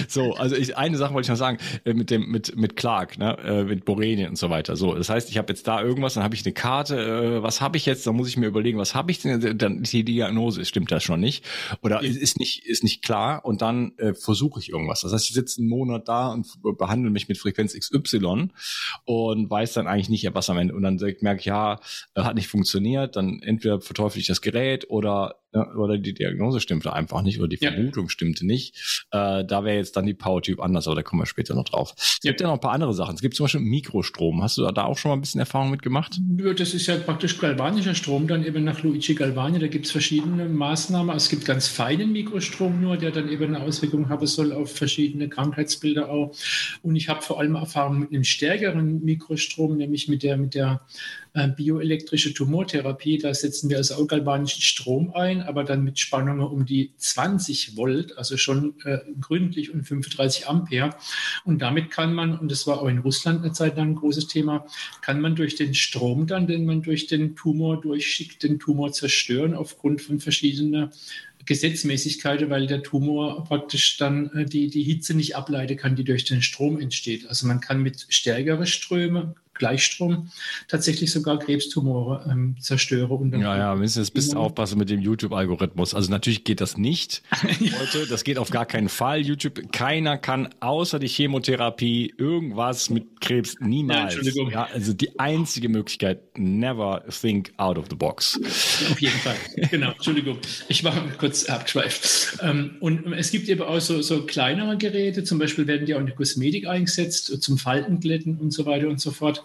So, also ich, eine Sache wollte ich noch sagen, mit dem, mit, mit Clark, ne, mit Borrelien und so weiter. So, das heißt, ich habe jetzt da irgendwas, dann habe ich eine Karte, was habe ich jetzt, dann muss ich mir überlegen, was habe ich denn, dann die Diagnose, stimmt das schon nicht. Oder ja. ist nicht, ist nicht klar und dann äh, versuche ich irgendwas. Das heißt, ich sitze einen Monat da und behandle mich mit Frequenz X Y und weiß dann eigentlich nicht, was am Ende. Und dann merke ich, ja, hat nicht funktioniert, dann entweder verteufel ich das Gerät oder Ja, oder die Diagnose stimmte einfach nicht oder die Vermutung ja. stimmte nicht. Äh, da wäre jetzt dann die PowerTube anders, aber da kommen wir später noch drauf. Es gibt ja. ja noch ein paar andere Sachen. Es gibt zum Beispiel Mikrostrom. Hast du da auch schon mal ein bisschen Erfahrung mit gemacht? Das ist ja praktisch galvanischer Strom, dann eben nach Luigi Galvani. Da gibt es verschiedene Maßnahmen. Es gibt ganz feinen Mikrostrom nur, der dann eben eine Auswirkung haben soll auf verschiedene Krankheitsbilder auch. Und ich habe vor allem Erfahrung mit einem stärkeren Mikrostrom, nämlich mit der mit der bioelektrische Tumortherapie, da setzen wir also auch galvanischen Strom ein, aber dann mit Spannungen um die zwanzig Volt, also schon äh, gründlich und fünfunddreißig Ampere. Und damit kann man, und das war auch in Russland eine Zeit lang ein großes Thema, kann man durch den Strom dann, den man durch den Tumor durchschickt, den Tumor zerstören aufgrund von verschiedenen Gesetzmäßigkeiten, weil der Tumor praktisch dann äh, die, die Hitze nicht ableiten kann, die durch den Strom entsteht. Also man kann mit stärkeren Strömen Gleichstrom tatsächlich sogar Krebstumore ähm, zerstöre. Und dann ja, ja, wir müssen jetzt ein bisschen aufpassen mit dem YouTube-Algorithmus. Also natürlich geht das nicht, Leute, das geht auf gar keinen Fall. YouTube, keiner kann außer die Chemotherapie irgendwas mit Krebs, niemals. Nein, ja, also die einzige Möglichkeit, never think out of the box. Auf jeden Fall, genau, Entschuldigung, ich war kurz abgeschweift. Ähm, und es gibt eben auch so, so kleinere Geräte, zum Beispiel werden die auch in der Kosmetik eingesetzt, zum Faltenglätten und so weiter und so fort.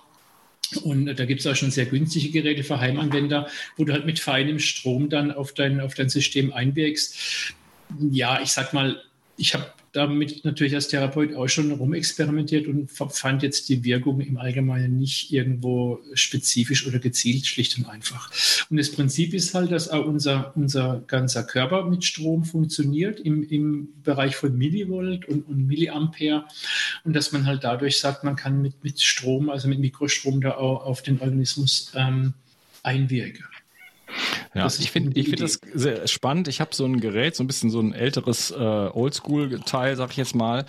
Und da gibt es auch schon sehr günstige Geräte für Heimanwender, wo du halt mit feinem Strom dann auf dein, auf dein System einwirkst. Ja, ich sag mal, ich habe damit natürlich als Therapeut auch schon rumexperimentiert und fand jetzt die Wirkung im Allgemeinen nicht irgendwo spezifisch oder gezielt, schlicht und einfach. Und das Prinzip ist halt, dass auch unser, unser ganzer Körper mit Strom funktioniert im, im Bereich von Millivolt und, und Milliampere und dass man halt dadurch sagt, man kann mit, mit Strom, also mit Mikrostrom da auch auf den Organismus ähm, einwirken. Ja, ich finde ich find das sehr spannend. Ich habe so ein Gerät, so ein bisschen so ein älteres äh, Oldschool-Teil, sag ich jetzt mal.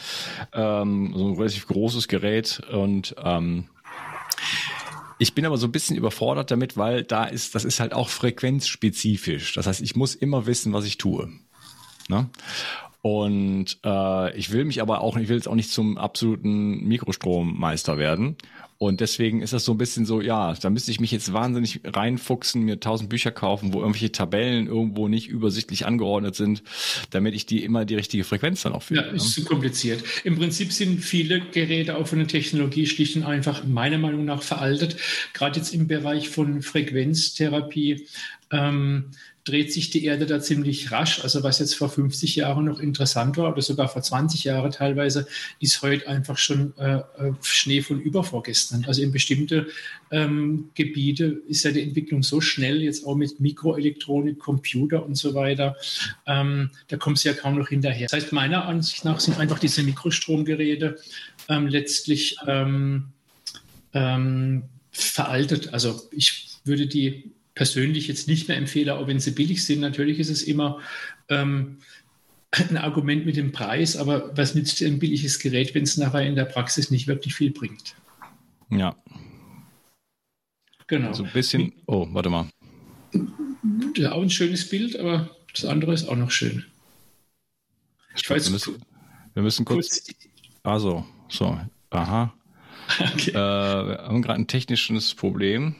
Ähm, so ein relativ großes Gerät und ähm, ich bin aber so ein bisschen überfordert damit, weil da ist, das ist halt auch frequenzspezifisch. Das heißt, ich muss immer wissen, was ich tue. Ne? Und äh, ich will mich aber auch, ich will jetzt auch nicht zum absoluten Mikrostrommeister werden. Und deswegen ist das so ein bisschen so, ja, da müsste ich mich jetzt wahnsinnig reinfuchsen, mir tausend Bücher kaufen, wo irgendwelche Tabellen irgendwo nicht übersichtlich angeordnet sind, damit ich die immer die richtige Frequenz dann auch finde. Ja, ist zu kompliziert. Im Prinzip sind viele Geräte auch von der Technologie schlicht und einfach meiner Meinung nach veraltet. Gerade jetzt im Bereich von Frequenztherapie ähm, dreht sich die Erde da ziemlich rasch. Also was jetzt vor fünfzig Jahren noch interessant war oder sogar vor zwanzig Jahren teilweise, ist heute einfach schon äh, Schnee von über vorgestern. Also in bestimmte ähm, Gebiete ist ja die Entwicklung so schnell, jetzt auch mit Mikroelektronik, Computer und so weiter, ähm, da kommst du ja kaum noch hinterher. Das heißt, meiner Ansicht nach sind einfach diese Mikrostromgeräte ähm, letztlich ähm, ähm, veraltet. Also ich würde die persönlich jetzt nicht mehr empfehlen, auch wenn sie billig sind. Natürlich ist es immer ähm, ein Argument mit dem Preis, aber was nützt dir ein billiges Gerät, wenn es nachher in der Praxis nicht wirklich viel bringt? Ja. Genau. So ein bisschen, oh, warte mal. Ja, auch ein schönes Bild, aber das andere ist auch noch schön. Ich, ich weiß, wir müssen, wir müssen kurz, kurz. Also, so, aha. Okay. Äh, wir haben gerade ein technisches Problem.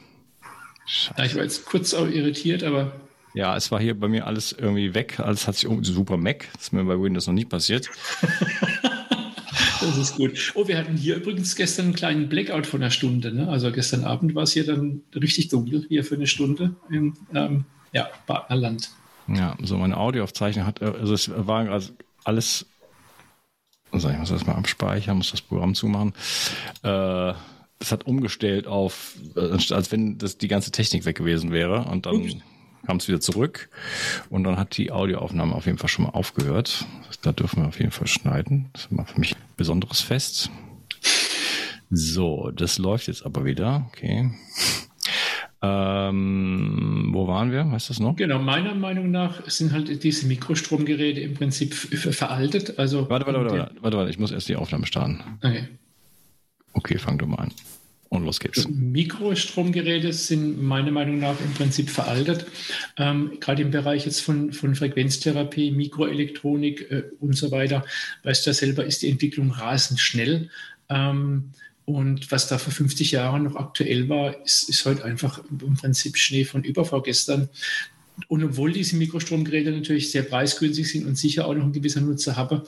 Scheiße. Ich war jetzt kurz auch irritiert, aber... Ja, es war hier bei mir alles irgendwie weg. Alles hat sich... Oh, super Mac. Das ist mir bei Windows noch nicht passiert. Das ist gut. Oh, wir hatten hier übrigens gestern einen kleinen Blackout von einer Stunde. Ne? Also gestern Abend war es hier dann richtig dunkel, hier für eine Stunde im ähm, ja, Partnerland. Ja, so meine Audioaufzeichnung hat, also es war also alles, also ich muss das mal abspeichern, muss das Programm zumachen. Äh, das hat umgestellt auf, als wenn das die ganze Technik weg gewesen wäre und dann... Ups. Kam es wieder zurück und dann hat die Audioaufnahme auf jeden Fall schon mal aufgehört. Da dürfen wir auf jeden Fall schneiden. Das war für mich ein besonderes Fest. So, das läuft jetzt aber wieder. Okay. Ähm, wo waren wir? Weißt du das noch? Genau, meiner Meinung nach sind halt diese Mikrostromgeräte im Prinzip ver- veraltet. Also warte, warte, warte, warte, warte, warte, ich muss erst die Aufnahme starten. Okay. Okay, fang du mal an. Und los geht's. Mikrostromgeräte sind meiner Meinung nach im Prinzip veraltet. Ähm, gerade im Bereich jetzt von, von Frequenztherapie, Mikroelektronik äh, und so weiter, weißt du ja selber, ist die Entwicklung rasend schnell. Ähm, und was da vor fünfzig Jahren noch aktuell war, ist, ist heute einfach im Prinzip Schnee von über vorgestern. Und obwohl diese Mikrostromgeräte natürlich sehr preisgünstig sind und sicher auch noch einen gewissen Nutzer haben,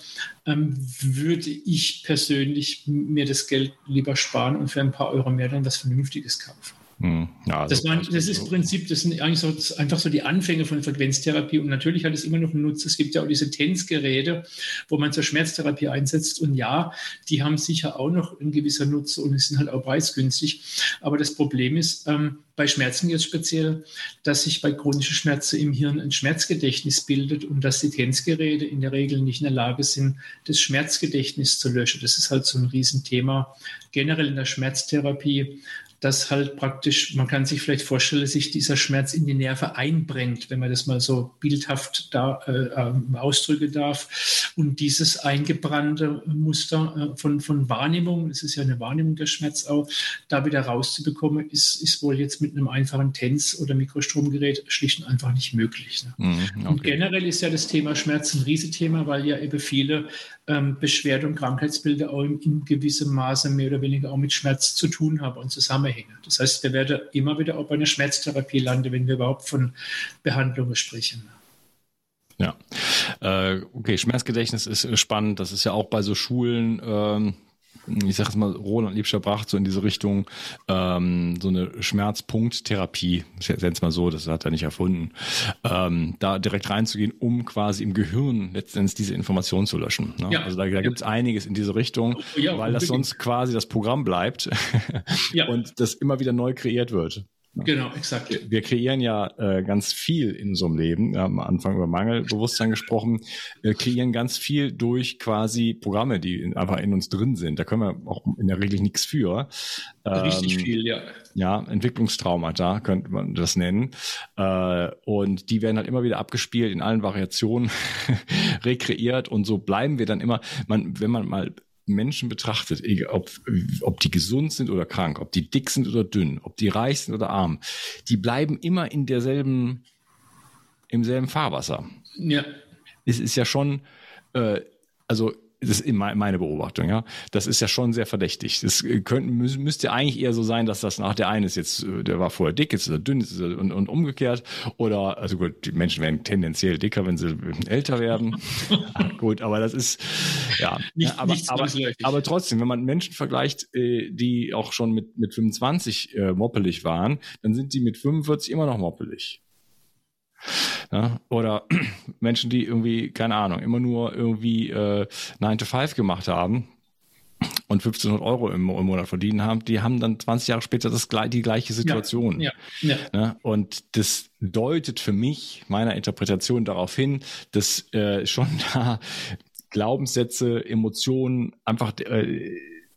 ähm, würde ich persönlich mir das Geld lieber sparen und für ein paar Euro mehr dann was Vernünftiges kaufen. Hm. Ja, also das, waren, das ist im Prinzip, das sind eigentlich so, das einfach so die Anfänge von Frequenztherapie und natürlich hat es immer noch einen Nutzen. Es gibt ja auch diese Tensgeräte, wo man zur Schmerztherapie einsetzt und ja, die haben sicher auch noch einen gewissen Nutzen und sind halt auch preisgünstig. Aber das Problem ist, ähm, bei Schmerzen jetzt speziell, dass sich bei chronischen Schmerzen im Hirn ein Schmerzgedächtnis bildet und dass die Tensgeräte in der Regel nicht in der Lage sind, das Schmerzgedächtnis zu löschen. Das ist halt so ein Riesenthema generell in der Schmerztherapie, dass halt praktisch, man kann sich vielleicht vorstellen, sich dieser Schmerz in die Nerven einbrennt, wenn man das mal so bildhaft da, äh, ausdrücken darf. Und dieses eingebrannte Muster äh, von, von Wahrnehmung, es ist ja eine Wahrnehmung der Schmerz auch, da wieder rauszubekommen, ist, ist wohl jetzt mit einem einfachen Tens- oder Mikrostromgerät schlicht und einfach nicht möglich. Ne? Mhm, okay. Und generell ist ja das Thema Schmerz ein Riesenthema, weil ja eben viele ähm, Beschwerden und Krankheitsbilder auch in, in gewissem Maße mehr oder weniger auch mit Schmerz zu tun haben und zusammenhängen. Das heißt, wir werden immer wieder auch bei einer Schmerztherapie landen, wenn wir überhaupt von Behandlungen sprechen. Ja, äh, okay, Schmerzgedächtnis ist spannend. Das ist ja auch bei so Schulen, ähm, ich sage es mal, Roland Liebscher bracht so in diese Richtung ähm, so eine Schmerzpunkttherapie, ich nenne es mal so, das hat er nicht erfunden, ähm, da direkt reinzugehen, um quasi im Gehirn letztendlich diese Information zu löschen. Ne? Ja. Also da, da ja. gibt es einiges in diese Richtung, oh, ja, weil das sonst quasi das Programm bleibt ja. und das immer wieder neu kreiert wird. Genau, exakt. Wir, wir kreieren ja äh, ganz viel in unserem Leben. Wir haben am Anfang über Mangelbewusstsein gesprochen. Wir kreieren ganz viel durch quasi Programme, die in, einfach in uns drin sind. Da können wir auch in der Regel nichts für. Ähm, Richtig viel, ja. Ja, Entwicklungstraumata könnte man das nennen. Äh, und die werden halt immer wieder abgespielt, in allen Variationen rekreiert. Und so bleiben wir dann immer, man, wenn man mal Menschen betrachtet, ob, ob die gesund sind oder krank, ob die dick sind oder dünn, ob die reich sind oder arm, die bleiben immer in derselben, im selben Fahrwasser. Ja. Es ist ja schon, äh, also das ist meine Beobachtung, ja. Das ist ja schon sehr verdächtig. Das könnte, müsste eigentlich eher so sein, dass das nach der eine ist jetzt, der war vorher dick, jetzt ist er dünn, jetzt ist er und, und umgekehrt. Oder, also gut, die Menschen werden tendenziell dicker, wenn sie älter werden. Ja, gut, aber das ist, ja. Nicht, ja aber, aber, aber trotzdem, wenn man Menschen vergleicht, die auch schon mit, mit fünfundzwanzig äh, moppelig waren, dann sind die mit fünfundvierzig immer noch moppelig. Ja, oder Menschen, die irgendwie, keine Ahnung, immer nur irgendwie äh, nine to five gemacht haben und fünfzehnhundert Euro im, im Monat verdienen haben, die haben dann zwanzig Jahre später das, die gleiche Situation. Ja, ja, ja. Ja, und das deutet für mich, meiner Interpretation darauf hin, dass äh, schon da Glaubenssätze, Emotionen, einfach äh,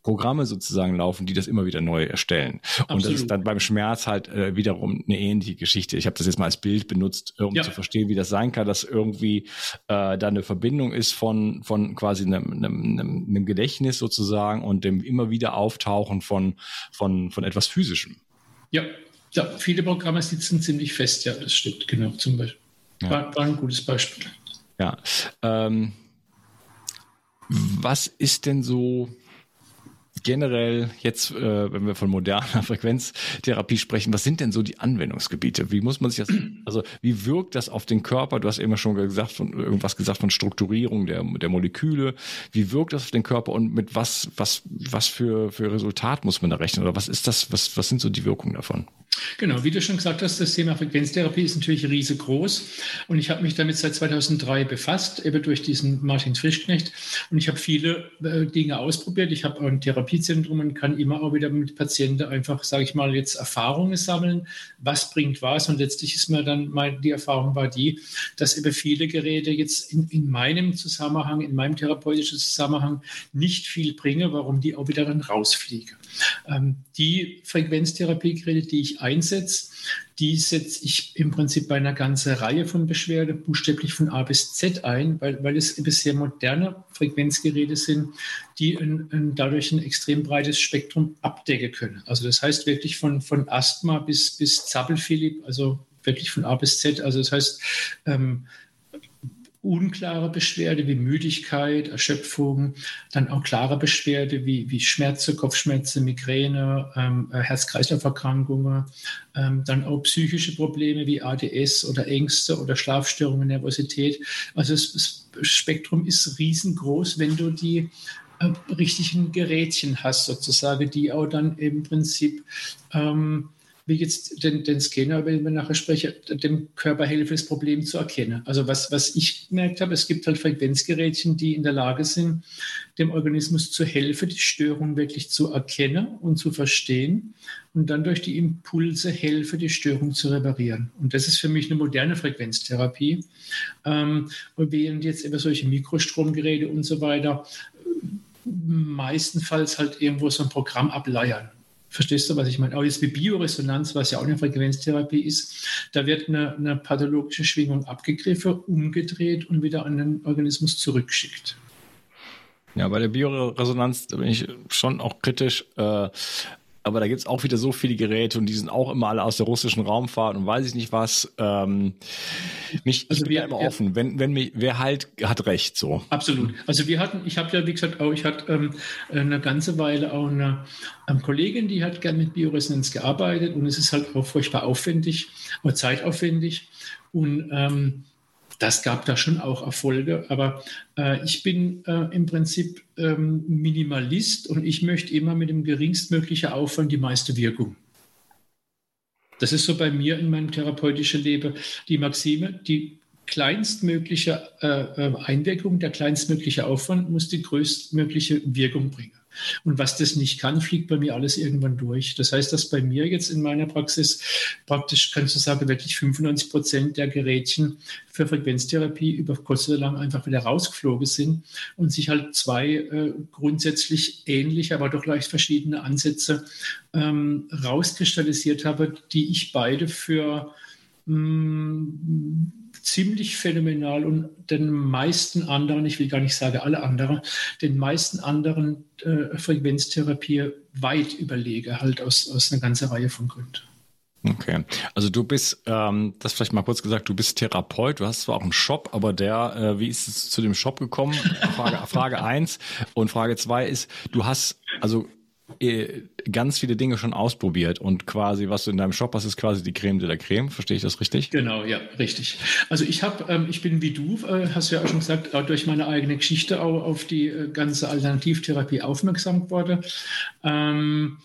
Programme sozusagen laufen, die das immer wieder neu erstellen. Und absolut. Das ist dann beim Schmerz halt äh, wiederum eine ähnliche Geschichte. Ich habe das jetzt mal als Bild benutzt, um ja. zu verstehen, wie das sein kann, dass irgendwie äh, da eine Verbindung ist von von quasi einem, einem, einem Gedächtnis sozusagen und dem immer wieder Auftauchen von von von etwas Physischem. Ja, ja, viele Programme sitzen ziemlich fest. Ja, das stimmt, genau. Zum Beispiel ja. war, war ein gutes Beispiel. Ja. Ähm, was ist denn so generell jetzt, äh, wenn wir von moderner Frequenztherapie sprechen, was sind denn so die Anwendungsgebiete? Wie muss man sich das, also wie wirkt das auf den Körper? Du hast eben schon gesagt von irgendwas gesagt von Strukturierung der, der Moleküle. Wie wirkt das auf den Körper und mit was, was, was für, für Resultat muss man da rechnen? Oder was ist das, was, was sind so die Wirkungen davon? Genau, wie du schon gesagt hast, das Thema Frequenztherapie ist natürlich riesig groß und ich habe mich damit seit zweitausenddrei befasst, eben durch diesen Martin Frischknecht, und ich habe viele äh, Dinge ausprobiert. Ich habe auch ein Therapiezentrum und kann immer auch wieder mit Patienten einfach, sage ich mal, jetzt Erfahrungen sammeln, was bringt was, und letztlich ist mir dann, mein, die Erfahrung war die, dass eben viele Geräte jetzt in, in meinem Zusammenhang, in meinem therapeutischen Zusammenhang nicht viel bringen, warum die auch wieder dann rausfliegen. Ähm, die Frequenztherapiegeräte, die ich einsetze, die setze ich im Prinzip bei einer ganzen Reihe von Beschwerden buchstäblich von A bis Z ein, weil, weil es bisher moderne Frequenzgeräte sind, die ein, ein, dadurch ein extrem breites Spektrum abdecken können. Also das heißt wirklich von, von Asthma bis, bis Zappelphilipp, also wirklich von A bis Z. Also das heißt, ähm, unklare Beschwerde wie Müdigkeit, Erschöpfung, dann auch klare Beschwerde wie, wie Schmerzen, Kopfschmerzen, Migräne, ähm, Herz-Kreislauf-Erkrankungen, ähm, dann auch psychische Probleme wie A D S oder Ängste oder Schlafstörungen, Nervosität. Also das, das Spektrum ist riesengroß, wenn du die äh, richtigen Gerätchen hast sozusagen, die auch dann im Prinzip ähm, wie jetzt den, den Scanner, wenn wir nachher sprechen, dem Körper helfen, das Problem zu erkennen. Also was, was ich gemerkt habe, es gibt halt Frequenzgerätchen, die in der Lage sind, dem Organismus zu helfen, die Störung wirklich zu erkennen und zu verstehen und dann durch die Impulse helfen, die Störung zu reparieren. Und das ist für mich eine moderne Frequenztherapie. Ähm, und während jetzt eben solche Mikrostromgeräte und so weiter meistenfalls halt irgendwo so ein Programm ableiern. Verstehst du, was ich meine? Auch jetzt mit Bioresonanz, was ja auch eine Frequenztherapie ist, da wird eine, eine pathologische Schwingung abgegriffen, umgedreht und wieder an den Organismus zurückgeschickt. Ja, bei der Bioresonanz bin ich schon auch kritisch. Äh Aber da gibt's auch wieder so viele Geräte und die sind auch immer alle aus der russischen Raumfahrt und weiß ich nicht was. Ähm, mich, also ich bin ja immer offen, wenn, wenn mich, wer halt hat recht so. Absolut. Also wir hatten, ich habe ja, wie gesagt, auch, ich hatte ähm, eine ganze Weile auch eine ähm, Kollegin, die hat gern mit Bioresonanz gearbeitet, und es ist halt auch furchtbar aufwendig und zeitaufwendig. Und ähm, das gab da schon auch Erfolge, aber äh, ich bin äh, im Prinzip ähm, Minimalist und ich möchte immer mit dem geringstmöglichen Aufwand die meiste Wirkung. Das ist so bei mir in meinem therapeutischen Leben die Maxime, die kleinstmögliche äh, Einwirkung, der kleinstmögliche Aufwand muss die größtmögliche Wirkung bringen. Und was das nicht kann, fliegt bei mir alles irgendwann durch. Das heißt, dass bei mir jetzt in meiner Praxis praktisch, kannst du sagen, wirklich fünfundneunzig Prozent der Gerätchen für Frequenztherapie über kurz oder lang einfach wieder rausgeflogen sind und sich halt zwei äh, grundsätzlich ähnliche, aber doch leicht verschiedene Ansätze ähm, rauskristallisiert habe, die ich beide für mh, ziemlich phänomenal und den meisten anderen, ich will gar nicht sagen alle anderen, den meisten anderen äh, Frequenztherapie weit überlege, halt aus, aus einer ganzen Reihe von Gründen. Okay, also du bist, ähm, das vielleicht mal kurz gesagt, du bist Therapeut, du hast zwar auch einen Shop, aber der, äh, wie ist es zu dem Shop gekommen? Frage, Frage eins, und Frage zwei ist, du hast, also ganz viele Dinge schon ausprobiert und quasi, was du in deinem Shop hast, ist quasi die Creme de la Creme. Verstehe ich das richtig? Genau, ja, richtig. Also ich habe, ähm, ich bin wie du, äh, hast du ja auch schon gesagt, durch meine eigene Geschichte auch auf die äh, ganze Alternativtherapie aufmerksam geworden. Ähm,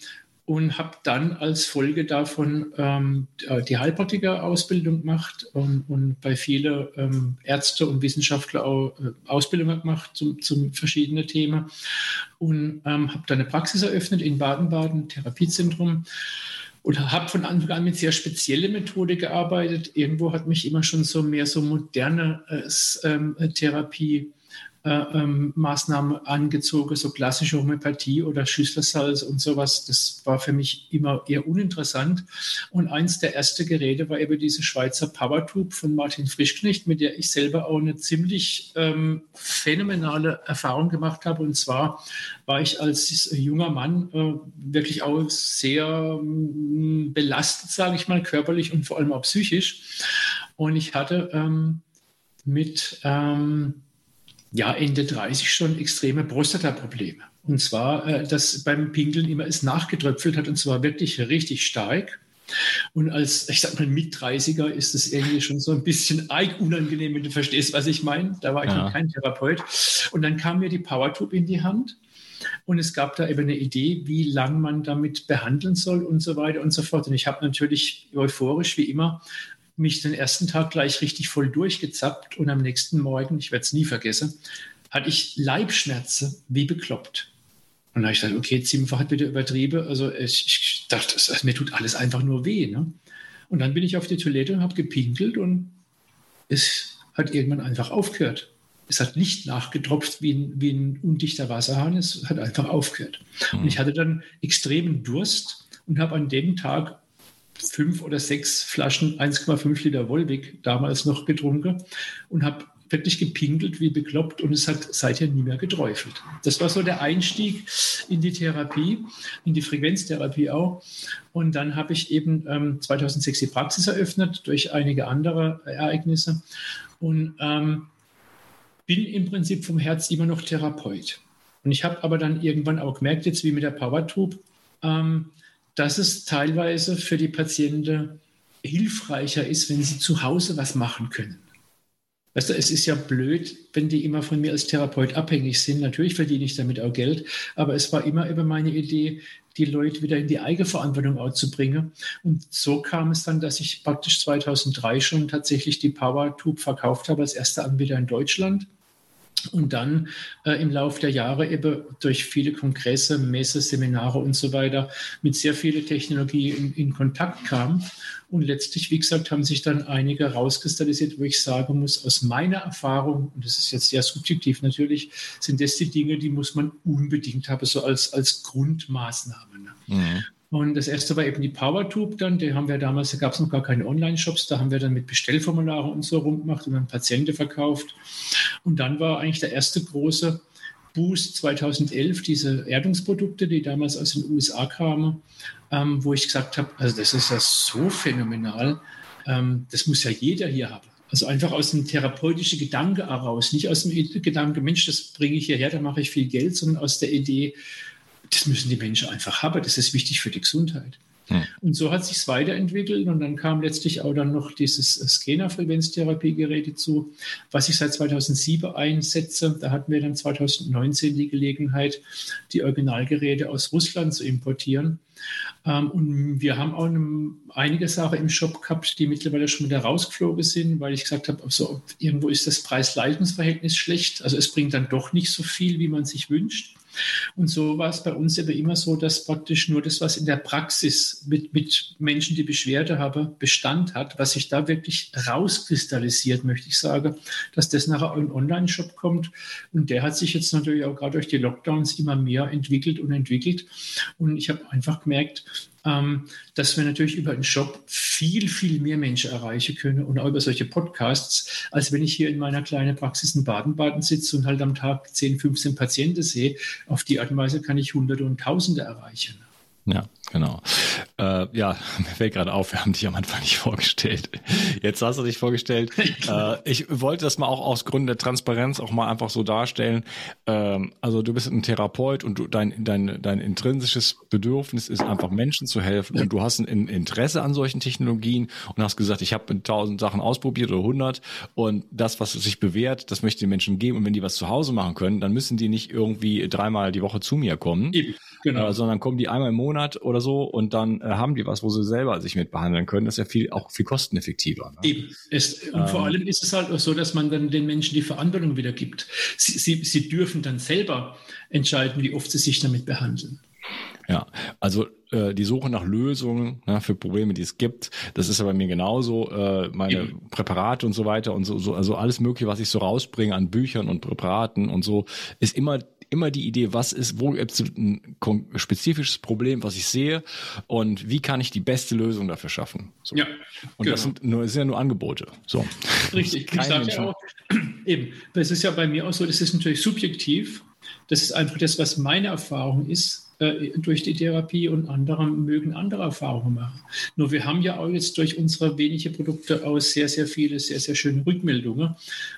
und habe dann als Folge davon ähm, die Heilpraktiker-Ausbildung gemacht und, und bei vielen ähm, Ärzte und Wissenschaftler auch äh, Ausbildungen gemacht zum, zum verschiedenen Thema. Und ähm, habe dann eine Praxis eröffnet in Baden-Baden, ein Therapiezentrum, und habe von Anfang an mit sehr spezieller Methode gearbeitet. Irgendwo hat mich immer schon so mehr so moderne äh, Therapie Äh, ähm, Maßnahmen angezogen, so klassische Homöopathie oder Schüsslersalz und sowas. Das war für mich immer eher uninteressant. Und eins der ersten Geräte war eben diese Schweizer PowerTube von Martin Frischknecht, mit der ich selber auch eine ziemlich ähm, phänomenale Erfahrung gemacht habe. Und zwar war ich als junger Mann äh, wirklich auch sehr ähm, belastet, sage ich mal, körperlich und vor allem auch psychisch. Und ich hatte ähm, mit... Ähm, ja, Ende dreißig schon extreme Prostataprobleme. Und zwar, äh, dass beim Pinkeln immer es nachgetröpfelt hat, und zwar wirklich richtig stark. Und als, ich sag mal, Mit-dreißiger ist es irgendwie schon so ein bisschen arg unangenehm, wenn du verstehst, was ich meine. Da war ich ja noch kein Therapeut. Und dann kam mir die PowerTube in die Hand. Und es gab da eben eine Idee, wie lange man damit behandeln soll und so weiter und so fort. Und ich habe natürlich euphorisch, wie immer, mich den ersten Tag gleich richtig voll durchgezappt. Und am nächsten Morgen, ich werde es nie vergessen, hatte ich Leibschmerzen wie bekloppt. Und da habe ich gedacht, okay, Zimpfer hat bitte übertrieben. Also ich, ich dachte, das, mir tut alles einfach nur weh. Ne? Und dann bin ich auf die Toilette und habe gepinkelt und es hat irgendwann einfach aufgehört. Es hat nicht nachgetropft wie ein, wie ein undichter Wasserhahn, es hat einfach aufgehört. Mhm. Und ich hatte dann extremen Durst und habe an dem Tag fünf oder sechs Flaschen eins Komma fünf Liter Volvic damals noch getrunken und habe wirklich gepinkelt wie bekloppt und es hat seither nie mehr geträufelt. Das war so der Einstieg in die Therapie, in die Frequenztherapie auch. Und dann habe ich eben ähm, zweitausendsechs die Praxis eröffnet durch einige andere Ereignisse und ähm, bin im Prinzip vom Herz immer noch Therapeut. Und ich habe aber dann irgendwann auch gemerkt, jetzt wie mit der PowerTube, ähm, dass es teilweise für die Patienten hilfreicher ist, wenn sie zu Hause was machen können. Weißt du, es ist ja blöd, wenn die immer von mir als Therapeut abhängig sind. Natürlich verdiene ich damit auch Geld, aber es war immer über meine Idee, die Leute wieder in die Eigenverantwortung auch zu bringen. Und so kam es dann, dass ich praktisch zweitausenddrei schon tatsächlich die PowerTube verkauft habe als erster Anbieter in Deutschland. Und dann äh, im Laufe der Jahre eben durch viele Kongresse, Messen, Seminare und so weiter mit sehr vielen Technologie in, in Kontakt kam. Und letztlich, wie gesagt, haben sich dann einige rauskristallisiert, wo ich sagen muss, aus meiner Erfahrung, und das ist jetzt sehr subjektiv natürlich, sind das die Dinge, die muss man unbedingt haben, so als, als Grundmaßnahme. Ne? Mhm. Und das erste war eben die PowerTube dann, die haben wir damals, da gab es noch gar keine Online-Shops, da haben wir dann mit Bestellformularen und so rumgemacht und an Patienten verkauft. Und dann war eigentlich der erste große Boost zweitausendelf, diese Erdungsprodukte, die damals aus den U S A kamen, ähm, wo ich gesagt habe, also das ist ja so phänomenal, ähm, das muss ja jeder hier haben. Also einfach aus dem therapeutischen Gedanke heraus, nicht aus dem Gedanke, Mensch, das bringe ich hierher, da mache ich viel Geld, sondern aus der Idee, das müssen die Menschen einfach haben, das ist wichtig für die Gesundheit. Hm. Und so hat es sich weiterentwickelt und dann kam letztlich auch dann noch dieses Scanner-Frequenztherapiegerät dazu, was ich seit zweitausendsieben einsetze. Da hatten wir dann zweitausendneunzehn die Gelegenheit, die Originalgeräte aus Russland zu importieren. Ähm, und wir haben auch eine, einige Sachen im Shop gehabt, die mittlerweile schon wieder rausgeflogen sind, weil ich gesagt habe, also irgendwo ist das Preis-Leistungs-Verhältnis schlecht. Also es bringt dann doch nicht so viel, wie man sich wünscht. Und so war es bei uns aber immer so, dass praktisch nur das, was in der Praxis mit, mit Menschen, die Beschwerde haben, Bestand hat, was sich da wirklich rauskristallisiert, möchte ich sagen, dass das nachher in einen Online-Shop kommt. Und der hat sich jetzt natürlich auch gerade durch die Lockdowns immer mehr entwickelt und entwickelt. Und ich habe einfach gemerkt, ähm, dass wir natürlich über den Shop viel, viel mehr Menschen erreichen können und auch über solche Podcasts, als wenn ich hier in meiner kleinen Praxis in Baden-Baden sitze und halt am Tag zehn, fünfzehn Patienten sehe. Auf die Art und Weise kann ich Hunderte und Tausende erreichen. Ja, genau. Äh, ja, mir fällt gerade auf, wir haben dich am Anfang nicht vorgestellt. Jetzt hast du dich vorgestellt. äh, ich wollte das mal auch aus Gründen der Transparenz auch mal einfach so darstellen. Ähm, also du bist ein Therapeut und du, dein, dein, dein intrinsisches Bedürfnis ist einfach, Menschen zu helfen. Und du hast ein Interesse an solchen Technologien und hast gesagt, ich habe tausend Sachen ausprobiert oder hundert. Und das, was sich bewährt, das möchte ich den Menschen geben. Und wenn die was zu Hause machen können, dann müssen die nicht irgendwie dreimal die Woche zu mir kommen. Eben. Genau. Äh, sondern kommen die einmal im Monat oder so und dann äh, haben die was, wo sie selber sich mit behandeln können. Das ist ja viel, auch viel kosteneffektiver. Ne? Eben. Es, und ähm, vor allem ist es halt auch so, dass man dann den Menschen die Verantwortung wieder gibt. Sie, sie, sie dürfen dann selber entscheiden, wie oft sie sich damit behandeln. Ja, also äh, die Suche nach Lösungen, ne, für Probleme, die es gibt, das ist ja bei mir genauso. Äh, meine Eben. Präparate und so weiter und so, so, also alles Mögliche, was ich so rausbringe an Büchern und Präparaten und so, ist immer immer die Idee, was ist, wo gibt es ein spezifisches Problem, was ich sehe und wie kann ich die beste Lösung dafür schaffen. So. Ja, und genau. das, sind nur, das sind ja nur Angebote. So. Richtig. Ich sage ja auch, eben, es ist ja bei mir auch so, das ist natürlich subjektiv. Das ist einfach das, was meine Erfahrung ist. äh, durch die Therapie und andere mögen andere Erfahrungen machen. Nur wir haben ja auch jetzt durch unsere wenigen Produkte auch sehr, sehr viele, sehr, sehr schöne Rückmeldungen.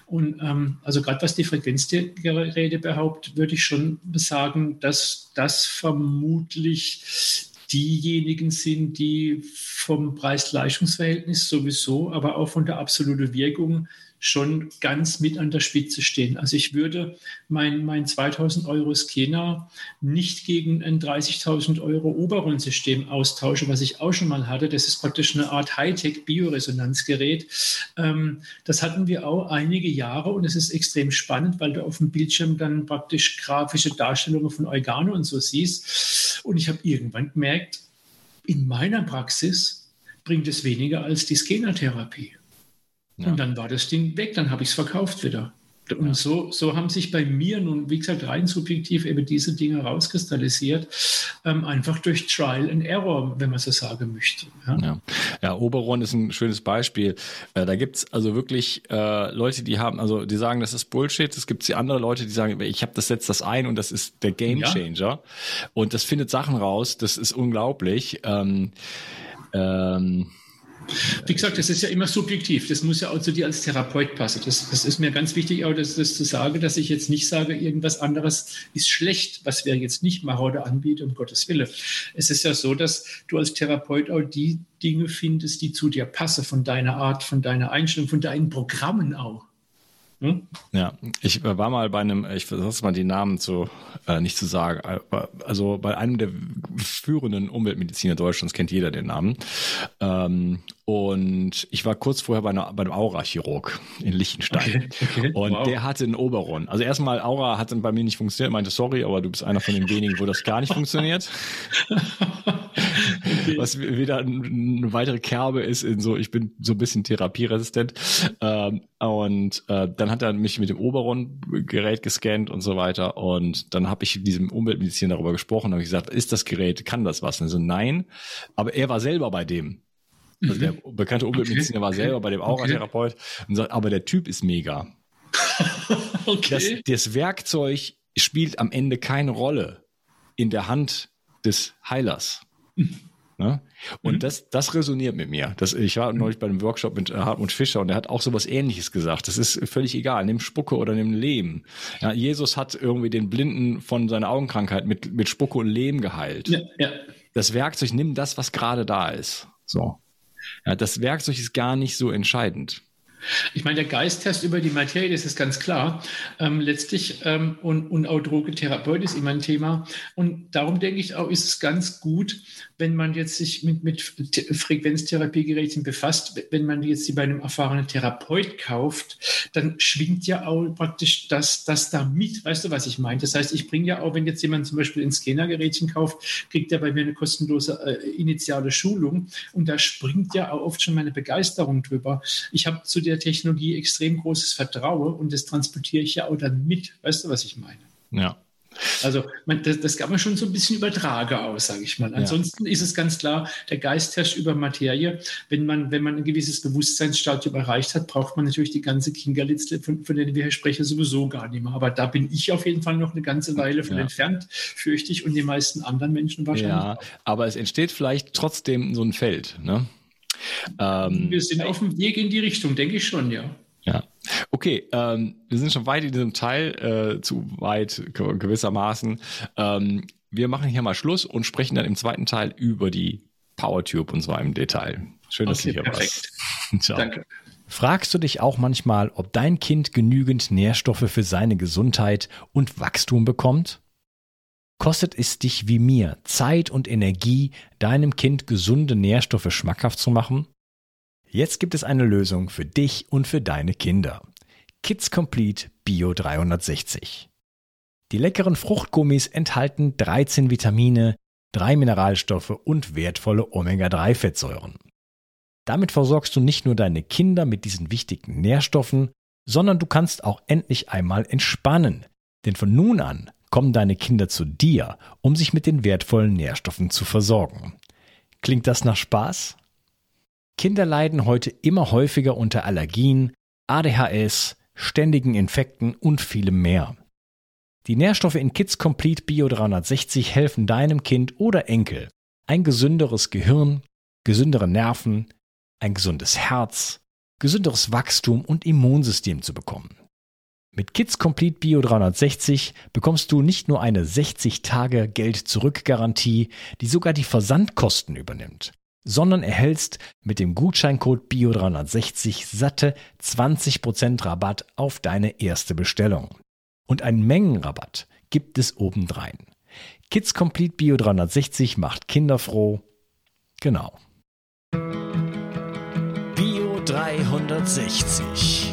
Und ähm, also gerade was die Frequenzgeräte behauptet, würde ich schon sagen, dass das vermutlich diejenigen sind, die vom Preis-Leistungs-Verhältnis sowieso, aber auch von der absoluten Wirkung schon ganz mit an der Spitze stehen. Also ich würde mein, mein zweitausend Euro Scanner nicht gegen ein dreißigtausend Euro Oberon-System austauschen, was ich auch schon mal hatte. Das ist praktisch eine Art Hightech-Bioresonanzgerät. Ähm, das hatten wir auch einige Jahre und es ist extrem spannend, weil du auf dem Bildschirm dann praktisch grafische Darstellungen von Organen und so siehst. Und ich habe irgendwann gemerkt, in meiner Praxis bringt es weniger als die Scannertherapie. Ja. Und dann war das Ding weg, dann habe ich es verkauft wieder. Und ja. so, so haben sich bei mir nun, wie gesagt, rein subjektiv eben diese Dinge rauskristallisiert, ähm, einfach durch Trial and Error, wenn man so sagen möchte. Ja, ja. ja Oberon ist ein schönes Beispiel. Äh, da gibt es also wirklich äh, Leute, die haben, also die sagen, das ist Bullshit. Es gibt die andere Leute, die sagen, ich habe das setzt das ein und das ist der Game Changer. Ja. Und das findet Sachen raus, das ist unglaublich. Ähm, ähm, Wie gesagt, das ist ja immer subjektiv. Das muss ja auch zu dir als Therapeut passen. Das, das ist mir ganz wichtig, auch das, das zu sagen, dass ich jetzt nicht sage, irgendwas anderes ist schlecht, was wir jetzt nicht machen oder anbieten, um Gottes Willen. Es ist ja so, dass du als Therapeut auch die Dinge findest, die zu dir passen, von deiner Art, von deiner Einstellung, von deinen Programmen auch. Hm? Ja, ich war mal bei einem, ich versuche mal die Namen zu, äh, nicht zu sagen, also bei einem der führenden Umweltmediziner Deutschlands, kennt jeder den Namen. Ähm, und ich war kurz vorher bei, einer, bei einem Aura-Chirurg in Liechtenstein. Okay, okay, und wow. Der hatte einen Oberon. Also erstmal, Aura hat bei mir nicht funktioniert, meinte, sorry, aber du bist einer von den wenigen, wo das gar nicht funktioniert. Okay. Was wieder eine weitere Kerbe ist in so, ich bin so ein bisschen therapieresistent. Ähm, und äh, dann hat er mich mit dem Oberon-Gerät gescannt und so weiter. Und dann habe ich mit diesem Umweltmediziner darüber gesprochen und habe gesagt, ist das Gerät, kann das was? Und so, nein. Aber er war selber bei dem. Also mhm. der bekannte Umweltmediziner okay. war selber bei dem Aura-Therapeut okay. und sagt, aber der Typ ist mega. okay. das, das Werkzeug spielt am Ende keine Rolle in der Hand des Heilers. Ne? Und mhm. das, das resoniert mit mir. Das, ich war neulich bei einem Workshop mit äh, Hartmut Fischer und der hat auch sowas Ähnliches gesagt. Das ist völlig egal. Nimm Spucke oder nimm Lehm. Ja, Jesus hat irgendwie den Blinden von seiner Augenkrankheit mit, mit Spucke und Lehm geheilt. Ja, ja. Das Werkzeug, nimm das, was gerade da ist. So. Ja, das Werkzeug ist gar nicht so entscheidend. Ich meine, der Geisttest über die Materie, das ist ganz klar, ähm, letztlich ähm, und, und auch Drogentherapeut ist immer ein Thema und darum denke ich auch, ist es ganz gut, wenn man jetzt sich mit, mit Frequenztherapiegeräten befasst, wenn man jetzt die bei einem erfahrenen Therapeut kauft, dann schwingt ja auch praktisch das, das da mit, weißt du, was ich meine? Das heißt, ich bringe ja auch, wenn jetzt jemand zum Beispiel ein Scannergerätchen kauft, kriegt er bei mir eine kostenlose äh, initiale Schulung und da springt ja auch oft schon meine Begeisterung drüber. Ich habe zu der Technologie extrem großes Vertrauen und das transportiere ich ja auch dann mit. Weißt du, was ich meine? Ja. Also man, das, das kann man schon so ein bisschen übertragen aus, sage ich mal. Ansonsten ja. ist es ganz klar, der Geist herrscht über Materie. Wenn man, wenn man ein gewisses Bewusstseinsstadium erreicht hat, braucht man natürlich die ganze Kinkerlitzle, von, von denen wir hier sprechen, sowieso gar nicht mehr. Aber da bin ich auf jeden Fall noch eine ganze Weile von ja. entfernt, fürchte ich, und die meisten anderen Menschen wahrscheinlich ja, auch. Aber es entsteht vielleicht trotzdem so ein Feld, ne? Ähm, wir sind auf dem Weg in die Richtung, denke ich schon, ja. Ja, okay, ähm, wir sind schon weit in diesem Teil, äh, zu weit gewissermaßen. Ähm, wir machen hier mal Schluss und sprechen dann im zweiten Teil über die PowerTube und zwar im Detail. Schön, dass okay, du hier perfekt. warst. Ciao. Danke. Fragst du dich auch manchmal, ob dein Kind genügend Nährstoffe für seine Gesundheit und Wachstum bekommt? Kostet es dich wie mir Zeit und Energie, deinem Kind gesunde Nährstoffe schmackhaft zu machen? Jetzt gibt es eine Lösung für dich und für deine Kinder. Kids Complete Bio dreihundertsechzig. Die leckeren Fruchtgummis enthalten dreizehn Vitamine, drei Mineralstoffe und wertvolle Omega drei Fettsäuren. Damit versorgst du nicht nur deine Kinder mit diesen wichtigen Nährstoffen, sondern du kannst auch endlich einmal entspannen. Denn von nun an kommen deine Kinder zu dir, um sich mit den wertvollen Nährstoffen zu versorgen. Klingt das nach Spaß? Kinder leiden heute immer häufiger unter Allergien, A D H S, ständigen Infekten und vielem mehr. Die Nährstoffe in Kids Complete Bio dreihundertsechzig helfen deinem Kind oder Enkel ein gesünderes Gehirn, gesündere Nerven, ein gesundes Herz, gesünderes Wachstum und Immunsystem zu bekommen. Mit Kids Complete Bio dreihundertsechzig bekommst du nicht nur eine sechzig Tage Geld-Zurück-Garantie, die sogar die Versandkosten übernimmt, sondern erhältst mit dem Gutscheincode Bio dreihundertsechzig satte zwanzig Prozent Rabatt auf deine erste Bestellung. Und einen Mengenrabatt gibt es obendrein. Kids Complete Bio dreihundertsechzig macht Kinder froh. Genau. Bio dreihundertsechzig.